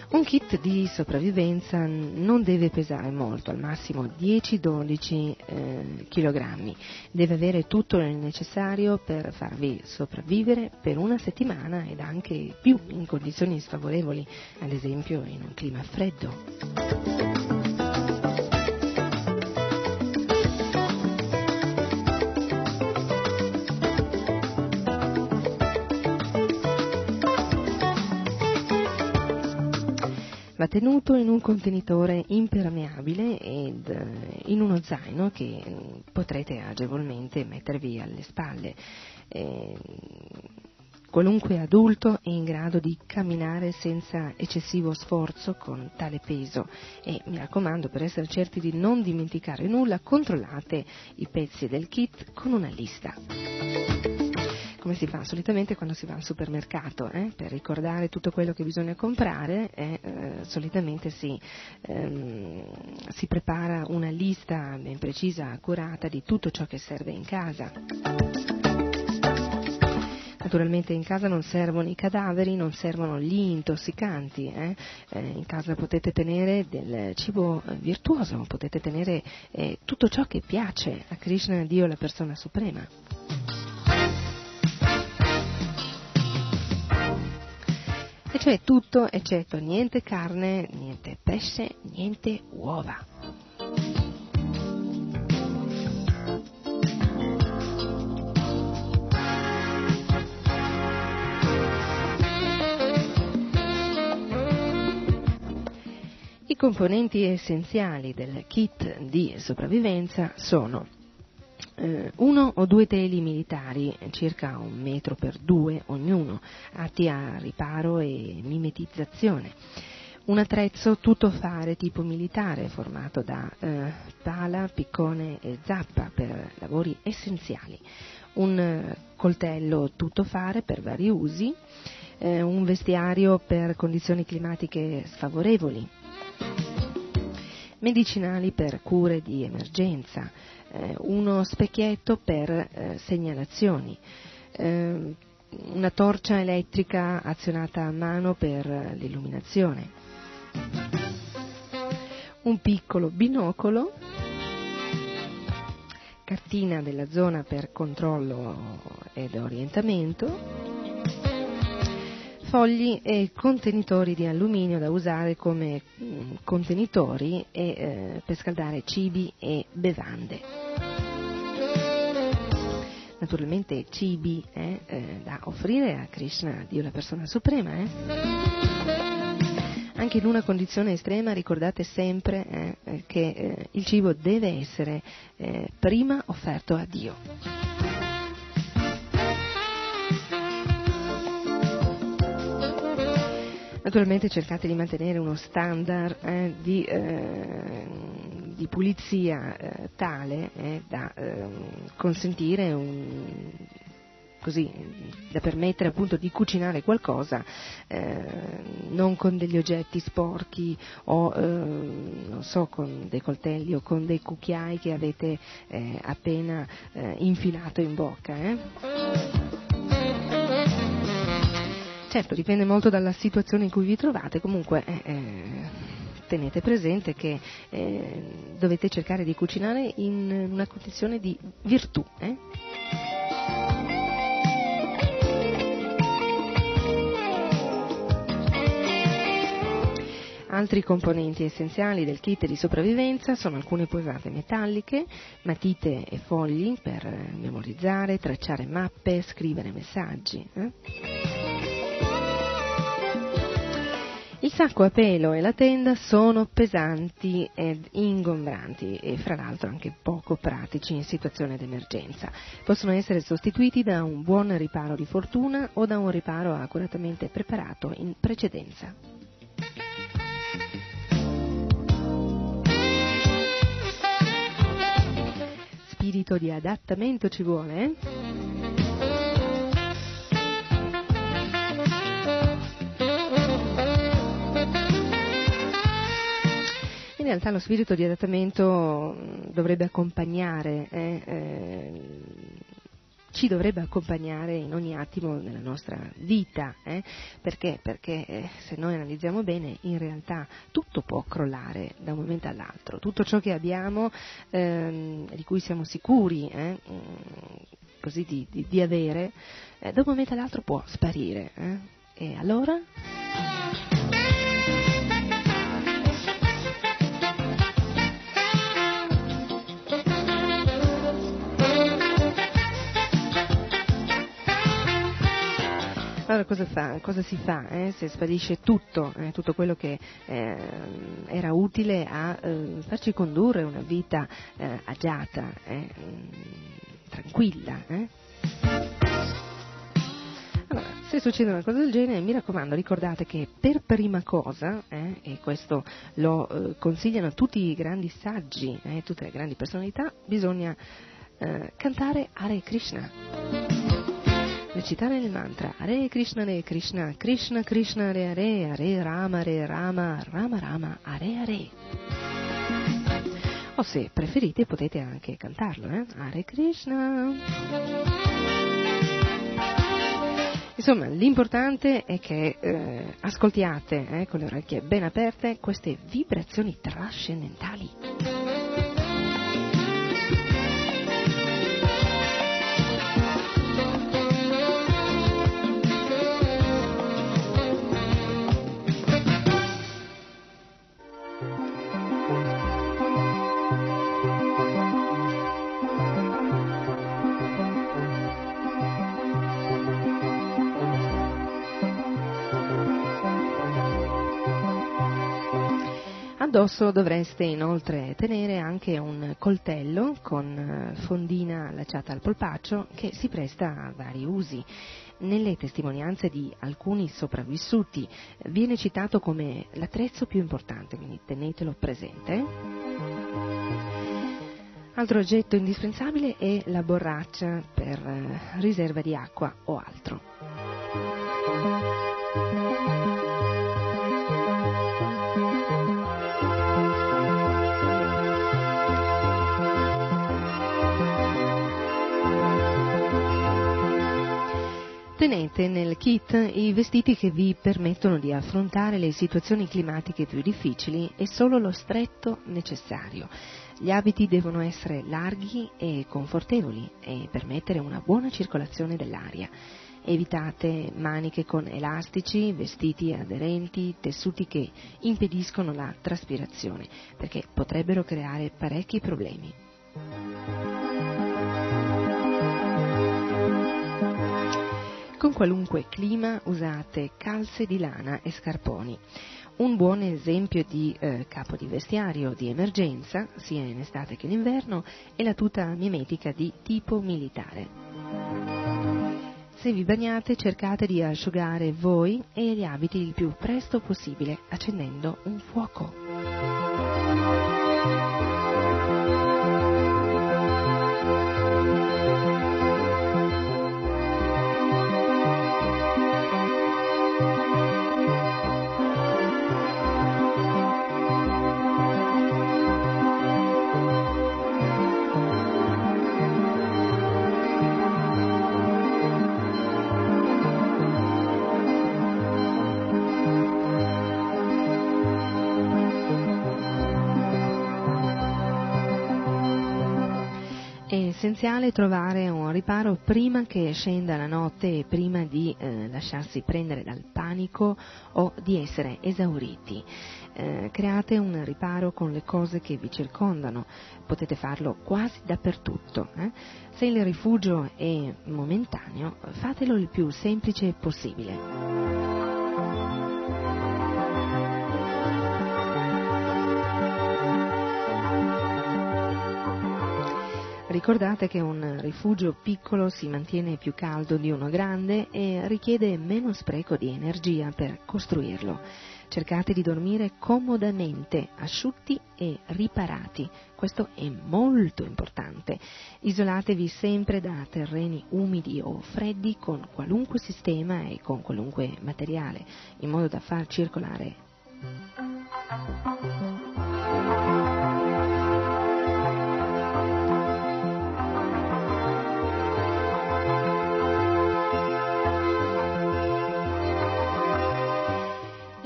Un kit di sopravvivenza non deve pesare molto, al massimo 10-12 kg. Deve avere tutto il necessario per farvi sopravvivere per una settimana ed anche più in condizioni sfavorevoli, ad esempio in un clima freddo. Va tenuto in un contenitore impermeabile ed in uno zaino che potrete agevolmente mettervi alle spalle. Qualunque adulto è in grado di camminare senza eccessivo sforzo con tale peso e, mi raccomando, per essere certi di non dimenticare nulla, controllate i pezzi del kit con una lista. Come si fa solitamente quando si va al supermercato, per ricordare tutto quello che bisogna comprare, solitamente si prepara una lista ben precisa, accurata, di tutto ciò che serve in casa. Naturalmente in casa non servono i cadaveri, non servono gli intossicanti, in casa potete tenere del cibo virtuoso, potete tenere tutto ciò che piace a Krishna, Dio, la persona suprema. E c'è tutto eccetto niente carne, niente pesce, niente uova. I componenti essenziali del kit di sopravvivenza sono uno o due teli militari, circa 1 metro per 2 ognuno, atti a riparo e mimetizzazione. Un attrezzo tuttofare tipo militare, formato da pala, piccone e zappa per lavori essenziali. Un coltello tuttofare per vari usi. Un vestiario per condizioni climatiche sfavorevoli. Medicinali per cure di emergenza. Uno specchietto per segnalazioni, una torcia elettrica azionata a mano per l'illuminazione, un piccolo binocolo, cartina della zona per controllo ed orientamento, fogli e contenitori di alluminio da usare come contenitori e per scaldare cibi e bevande. Naturalmente cibi da offrire a Krishna, Dio la persona suprema. Anche in una condizione estrema ricordate sempre che il cibo deve essere prima offerto a Dio. Naturalmente cercate di mantenere uno standard di pulizia tale da consentire da permettere appunto di cucinare qualcosa non con degli oggetti sporchi o con dei coltelli o con dei cucchiai che avete appena infilato in bocca. Certo, dipende molto dalla situazione in cui vi trovate, comunque tenete presente che dovete cercare di cucinare in una condizione di virtù. Altri componenti essenziali del kit di sopravvivenza sono alcune posate metalliche, matite e fogli per memorizzare, tracciare mappe, scrivere messaggi. Il sacco a pelo e la tenda sono pesanti ed ingombranti e fra l'altro anche poco pratici in situazione d'emergenza. Possono essere sostituiti da un buon riparo di fortuna o da un riparo accuratamente preparato in precedenza. Spirito di adattamento ci vuole, In realtà lo spirito di adattamento dovrebbe accompagnare, ci dovrebbe accompagnare in ogni attimo della nostra vita, perché se noi analizziamo bene in realtà tutto può crollare da un momento all'altro, tutto ciò che abbiamo, di cui siamo sicuri di avere, da un momento all'altro può sparire. E allora? Allora cosa si fa se sparisce tutto quello che era utile a farci condurre una vita agiata, tranquilla? Allora, se succede una cosa del genere, mi raccomando, ricordate che per prima cosa, e questo lo consigliano tutti i grandi saggi, tutte le grandi personalità, bisogna cantare Hare Krishna. Recitare il mantra Hare Krishna, Krishna Krishna, Hare Hare, Hare Rama, Rama Rama, Hare Hare. O se preferite potete anche cantarlo, Hare Krishna. Insomma, l'importante è che ascoltiate con le orecchie ben aperte queste vibrazioni trascendentali. Addosso dovreste inoltre tenere anche un coltello con fondina allacciata al polpaccio che si presta a vari usi. Nelle testimonianze di alcuni sopravvissuti viene citato come l'attrezzo più importante, quindi tenetelo presente. Altro oggetto indispensabile è la borraccia per riserva di acqua o altro. Tenete nel kit i vestiti che vi permettono di affrontare le situazioni climatiche più difficili e solo lo stretto necessario. Gli abiti devono essere larghi e confortevoli e permettere una buona circolazione dell'aria. Evitate maniche con elastici, vestiti aderenti, tessuti che impediscono la traspirazione, perché potrebbero creare parecchi problemi. Con qualunque clima usate calze di lana e scarponi. Un buon esempio di capo di vestiario di emergenza, sia in estate che in inverno, è la tuta mimetica di tipo militare. Se vi bagnate, cercate di asciugare voi e gli abiti il più presto possibile, accendendo un fuoco. È essenziale trovare un riparo prima che scenda la notte e prima di lasciarsi prendere dal panico o di essere esauriti. Create un riparo con le cose che vi circondano, potete farlo quasi dappertutto. Se il rifugio è momentaneo, fatelo il più semplice possibile. Ricordate che un rifugio piccolo si mantiene più caldo di uno grande e richiede meno spreco di energia per costruirlo. Cercate di dormire comodamente, asciutti e riparati. Questo è molto importante. Isolatevi sempre da terreni umidi o freddi con qualunque sistema e con qualunque materiale, in modo da far circolare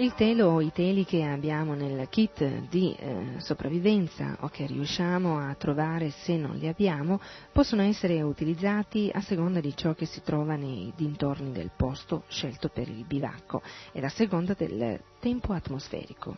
il telo o i teli che abbiamo nel kit di sopravvivenza o che riusciamo a trovare se non li abbiamo, possono essere utilizzati a seconda di ciò che si trova nei dintorni del posto scelto per il bivacco ed a seconda del tempo atmosferico.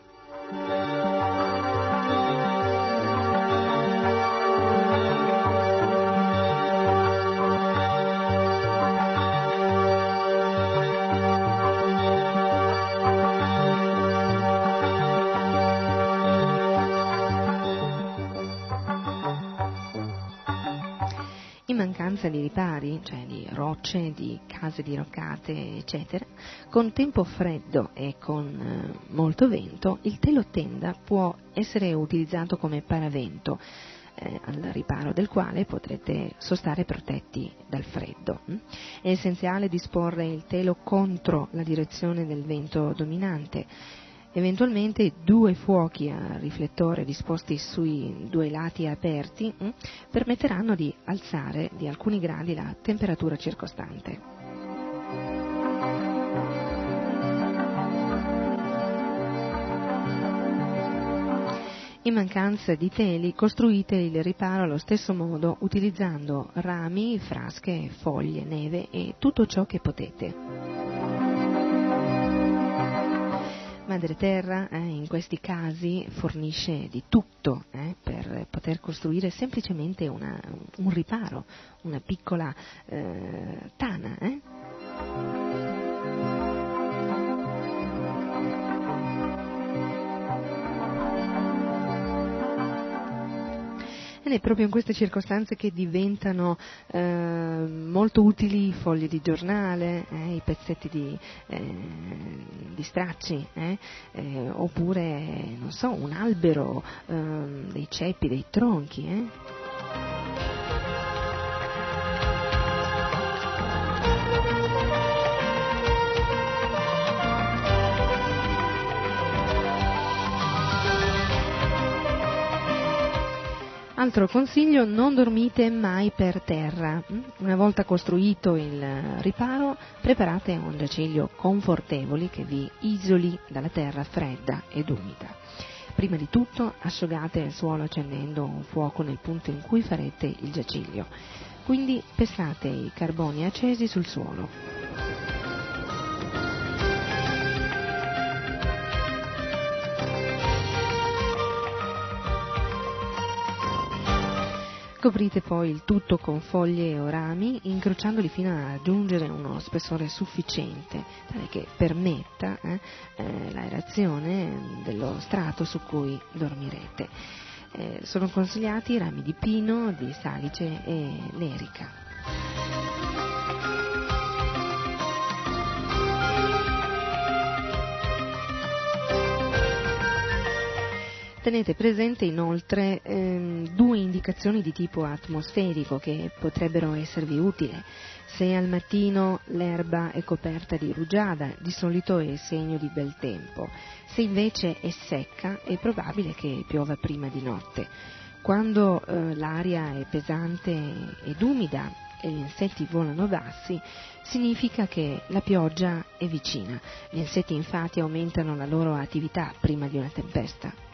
Di ripari, cioè di rocce, di case diroccate, eccetera, con tempo freddo e con molto vento, il telo tenda può essere utilizzato come paravento, al riparo del quale potrete sostare protetti dal freddo. È essenziale disporre il telo contro la direzione del vento dominante. Eventualmente 2 fuochi a riflettore disposti sui 2 lati aperti permetteranno di alzare di alcuni gradi la temperatura circostante. In mancanza di teli, costruite il riparo allo stesso modo, utilizzando rami, frasche, foglie, neve e tutto ciò che potete. Madre Terra in questi casi fornisce di tutto per poter costruire semplicemente un riparo, una piccola tana. Ed è proprio in queste circostanze che diventano molto utili foglie di giornale, i pezzetti di stracci, oppure, non so, un albero, dei ceppi, dei tronchi. Altro consiglio, non dormite mai per terra. Una volta costruito il riparo, preparate un giaciglio confortevoli che vi isoli dalla terra fredda ed umida. Prima di tutto asciugate il suolo accendendo un fuoco nel punto in cui farete il giaciglio. Quindi pesate i carboni accesi sul suolo. Coprite poi il tutto con foglie o rami, incrociandoli fino a raggiungere uno spessore sufficiente, tale che permetta l'aerazione dello strato su cui dormirete. Sono consigliati rami di pino, di salice e l'erica. Tenete presente inoltre due indicazioni di tipo atmosferico che potrebbero esservi utili. Se al mattino l'erba è coperta di rugiada, di solito è segno di bel tempo. Se invece è secca, è probabile che piova prima di notte. Quando l'aria è pesante ed umida e gli insetti volano bassi, significa che la pioggia è vicina. Gli insetti infatti aumentano la loro attività prima di una tempesta.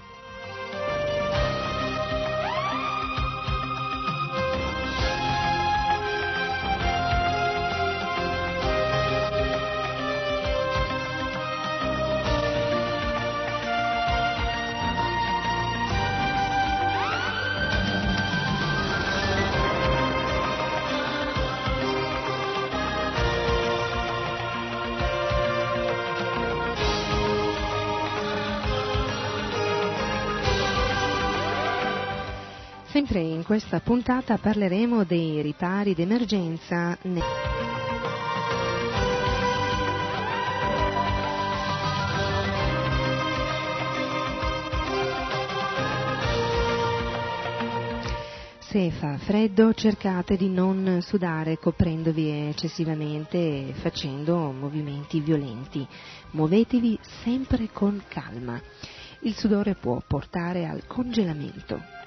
Sempre in questa puntata parleremo dei ripari d'emergenza. Se fa freddo, cercate di non sudare coprendovi eccessivamente e facendo movimenti violenti. Muovetevi sempre con calma. Il sudore può portare al congelamento.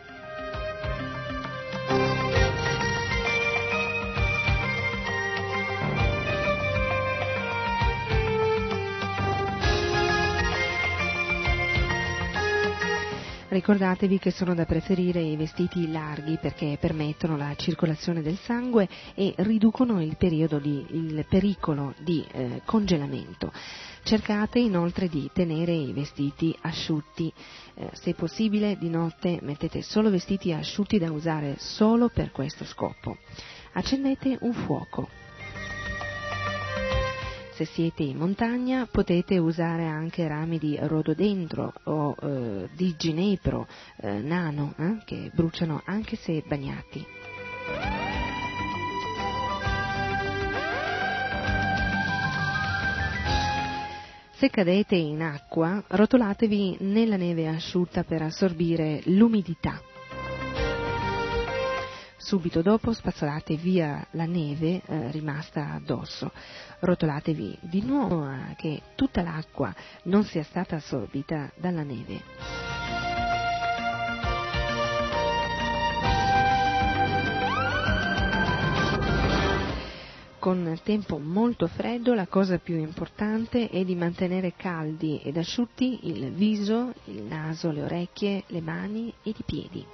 Ricordatevi che sono da preferire i vestiti larghi perché permettono la circolazione del sangue e riducono il pericolo di congelamento. Cercate inoltre di tenere i vestiti asciutti. Se possibile, di notte mettete solo vestiti asciutti da usare solo per questo scopo. Accendete un fuoco. Se siete in montagna potete usare anche rami di rododendro o di ginepro nano che bruciano anche se bagnati. Se cadete in acqua, rotolatevi nella neve asciutta per assorbire l'umidità. Subito dopo spazzolate via la neve rimasta addosso. Rotolatevi di nuovo che tutta l'acqua non sia stata assorbita dalla neve. con il tempo molto freddo, la cosa più importante è di mantenere caldi ed asciutti il viso, il naso, le orecchie, le mani ed i piedi.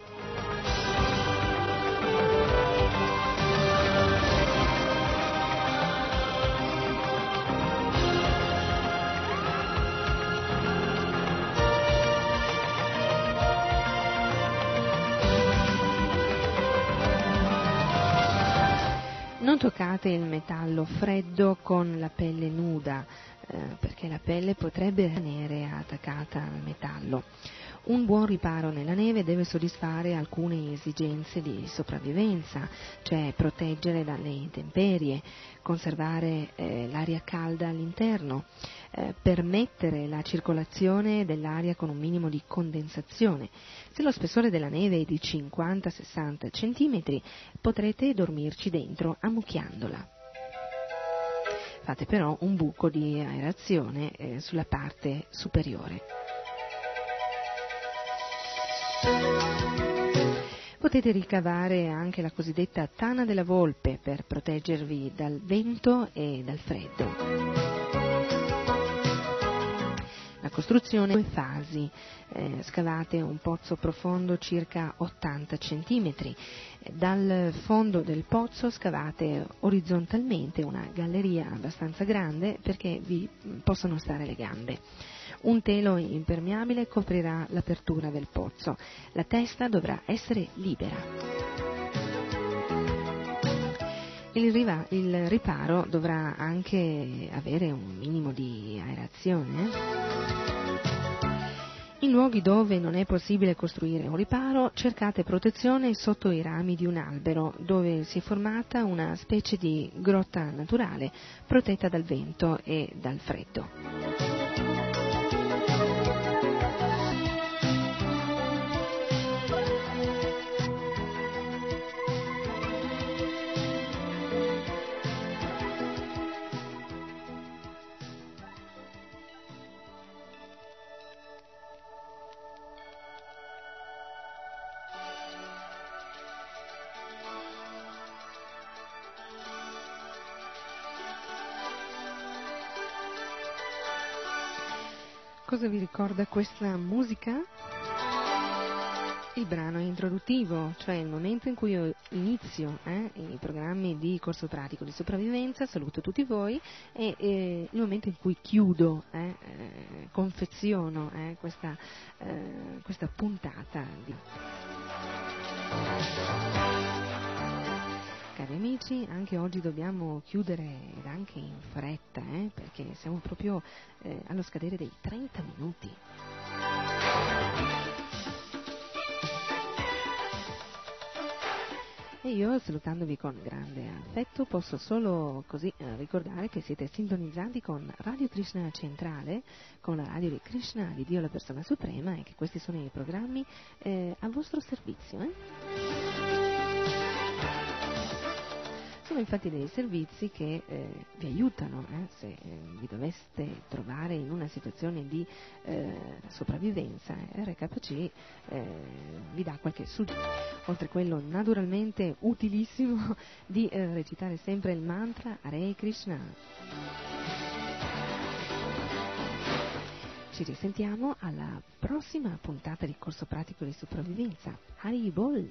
Non toccate il metallo freddo con la pelle nuda, perché la pelle potrebbe rimanere attaccata al metallo. Un buon riparo nella neve deve soddisfare alcune esigenze di sopravvivenza, cioè proteggere dalle intemperie, conservare l'aria calda all'interno, permettere la circolazione dell'aria con un minimo di condensazione. Se lo spessore della neve è di 50-60 cm, potrete dormirci dentro ammucchiandola. Fate però un buco di aerazione sulla parte superiore. Potete ricavare anche la cosiddetta tana della volpe per proteggervi dal vento e dal freddo. La costruzione in due fasi, scavate un pozzo profondo circa 80 cm, dal fondo del pozzo scavate orizzontalmente una galleria abbastanza grande perché vi possono stare le gambe. Un telo impermeabile coprirà l'apertura del pozzo, la testa dovrà essere libera. Il riparo dovrà anche avere un minimo di aerazione. In luoghi dove non è possibile costruire un riparo, cercate protezione sotto i rami di un albero, dove si è formata una specie di grotta naturale protetta dal vento e dal freddo. Cosa vi ricorda questa musica? Il brano introduttivo, cioè il momento in cui io inizio i programmi di corso pratico di sopravvivenza, saluto tutti voi, e il momento in cui chiudo, confeziono questa puntata. Cari amici, anche oggi dobbiamo chiudere, ed anche in fretta, perché siamo proprio allo scadere dei 30 minuti. E io, salutandovi con grande affetto, posso solo così ricordare che siete sintonizzati con Radio Krishna Centrale, con la radio di Krishna, di Dio la Persona Suprema, e che questi sono i programmi a vostro servizio. Sono infatti dei servizi che vi aiutano se vi doveste trovare in una situazione di sopravvivenza. RKC vi dà qualche suggerimento. Oltre a quello naturalmente utilissimo di recitare sempre il mantra Hare Krishna. Ci risentiamo alla prossima puntata di corso pratico di sopravvivenza. Hari Bol!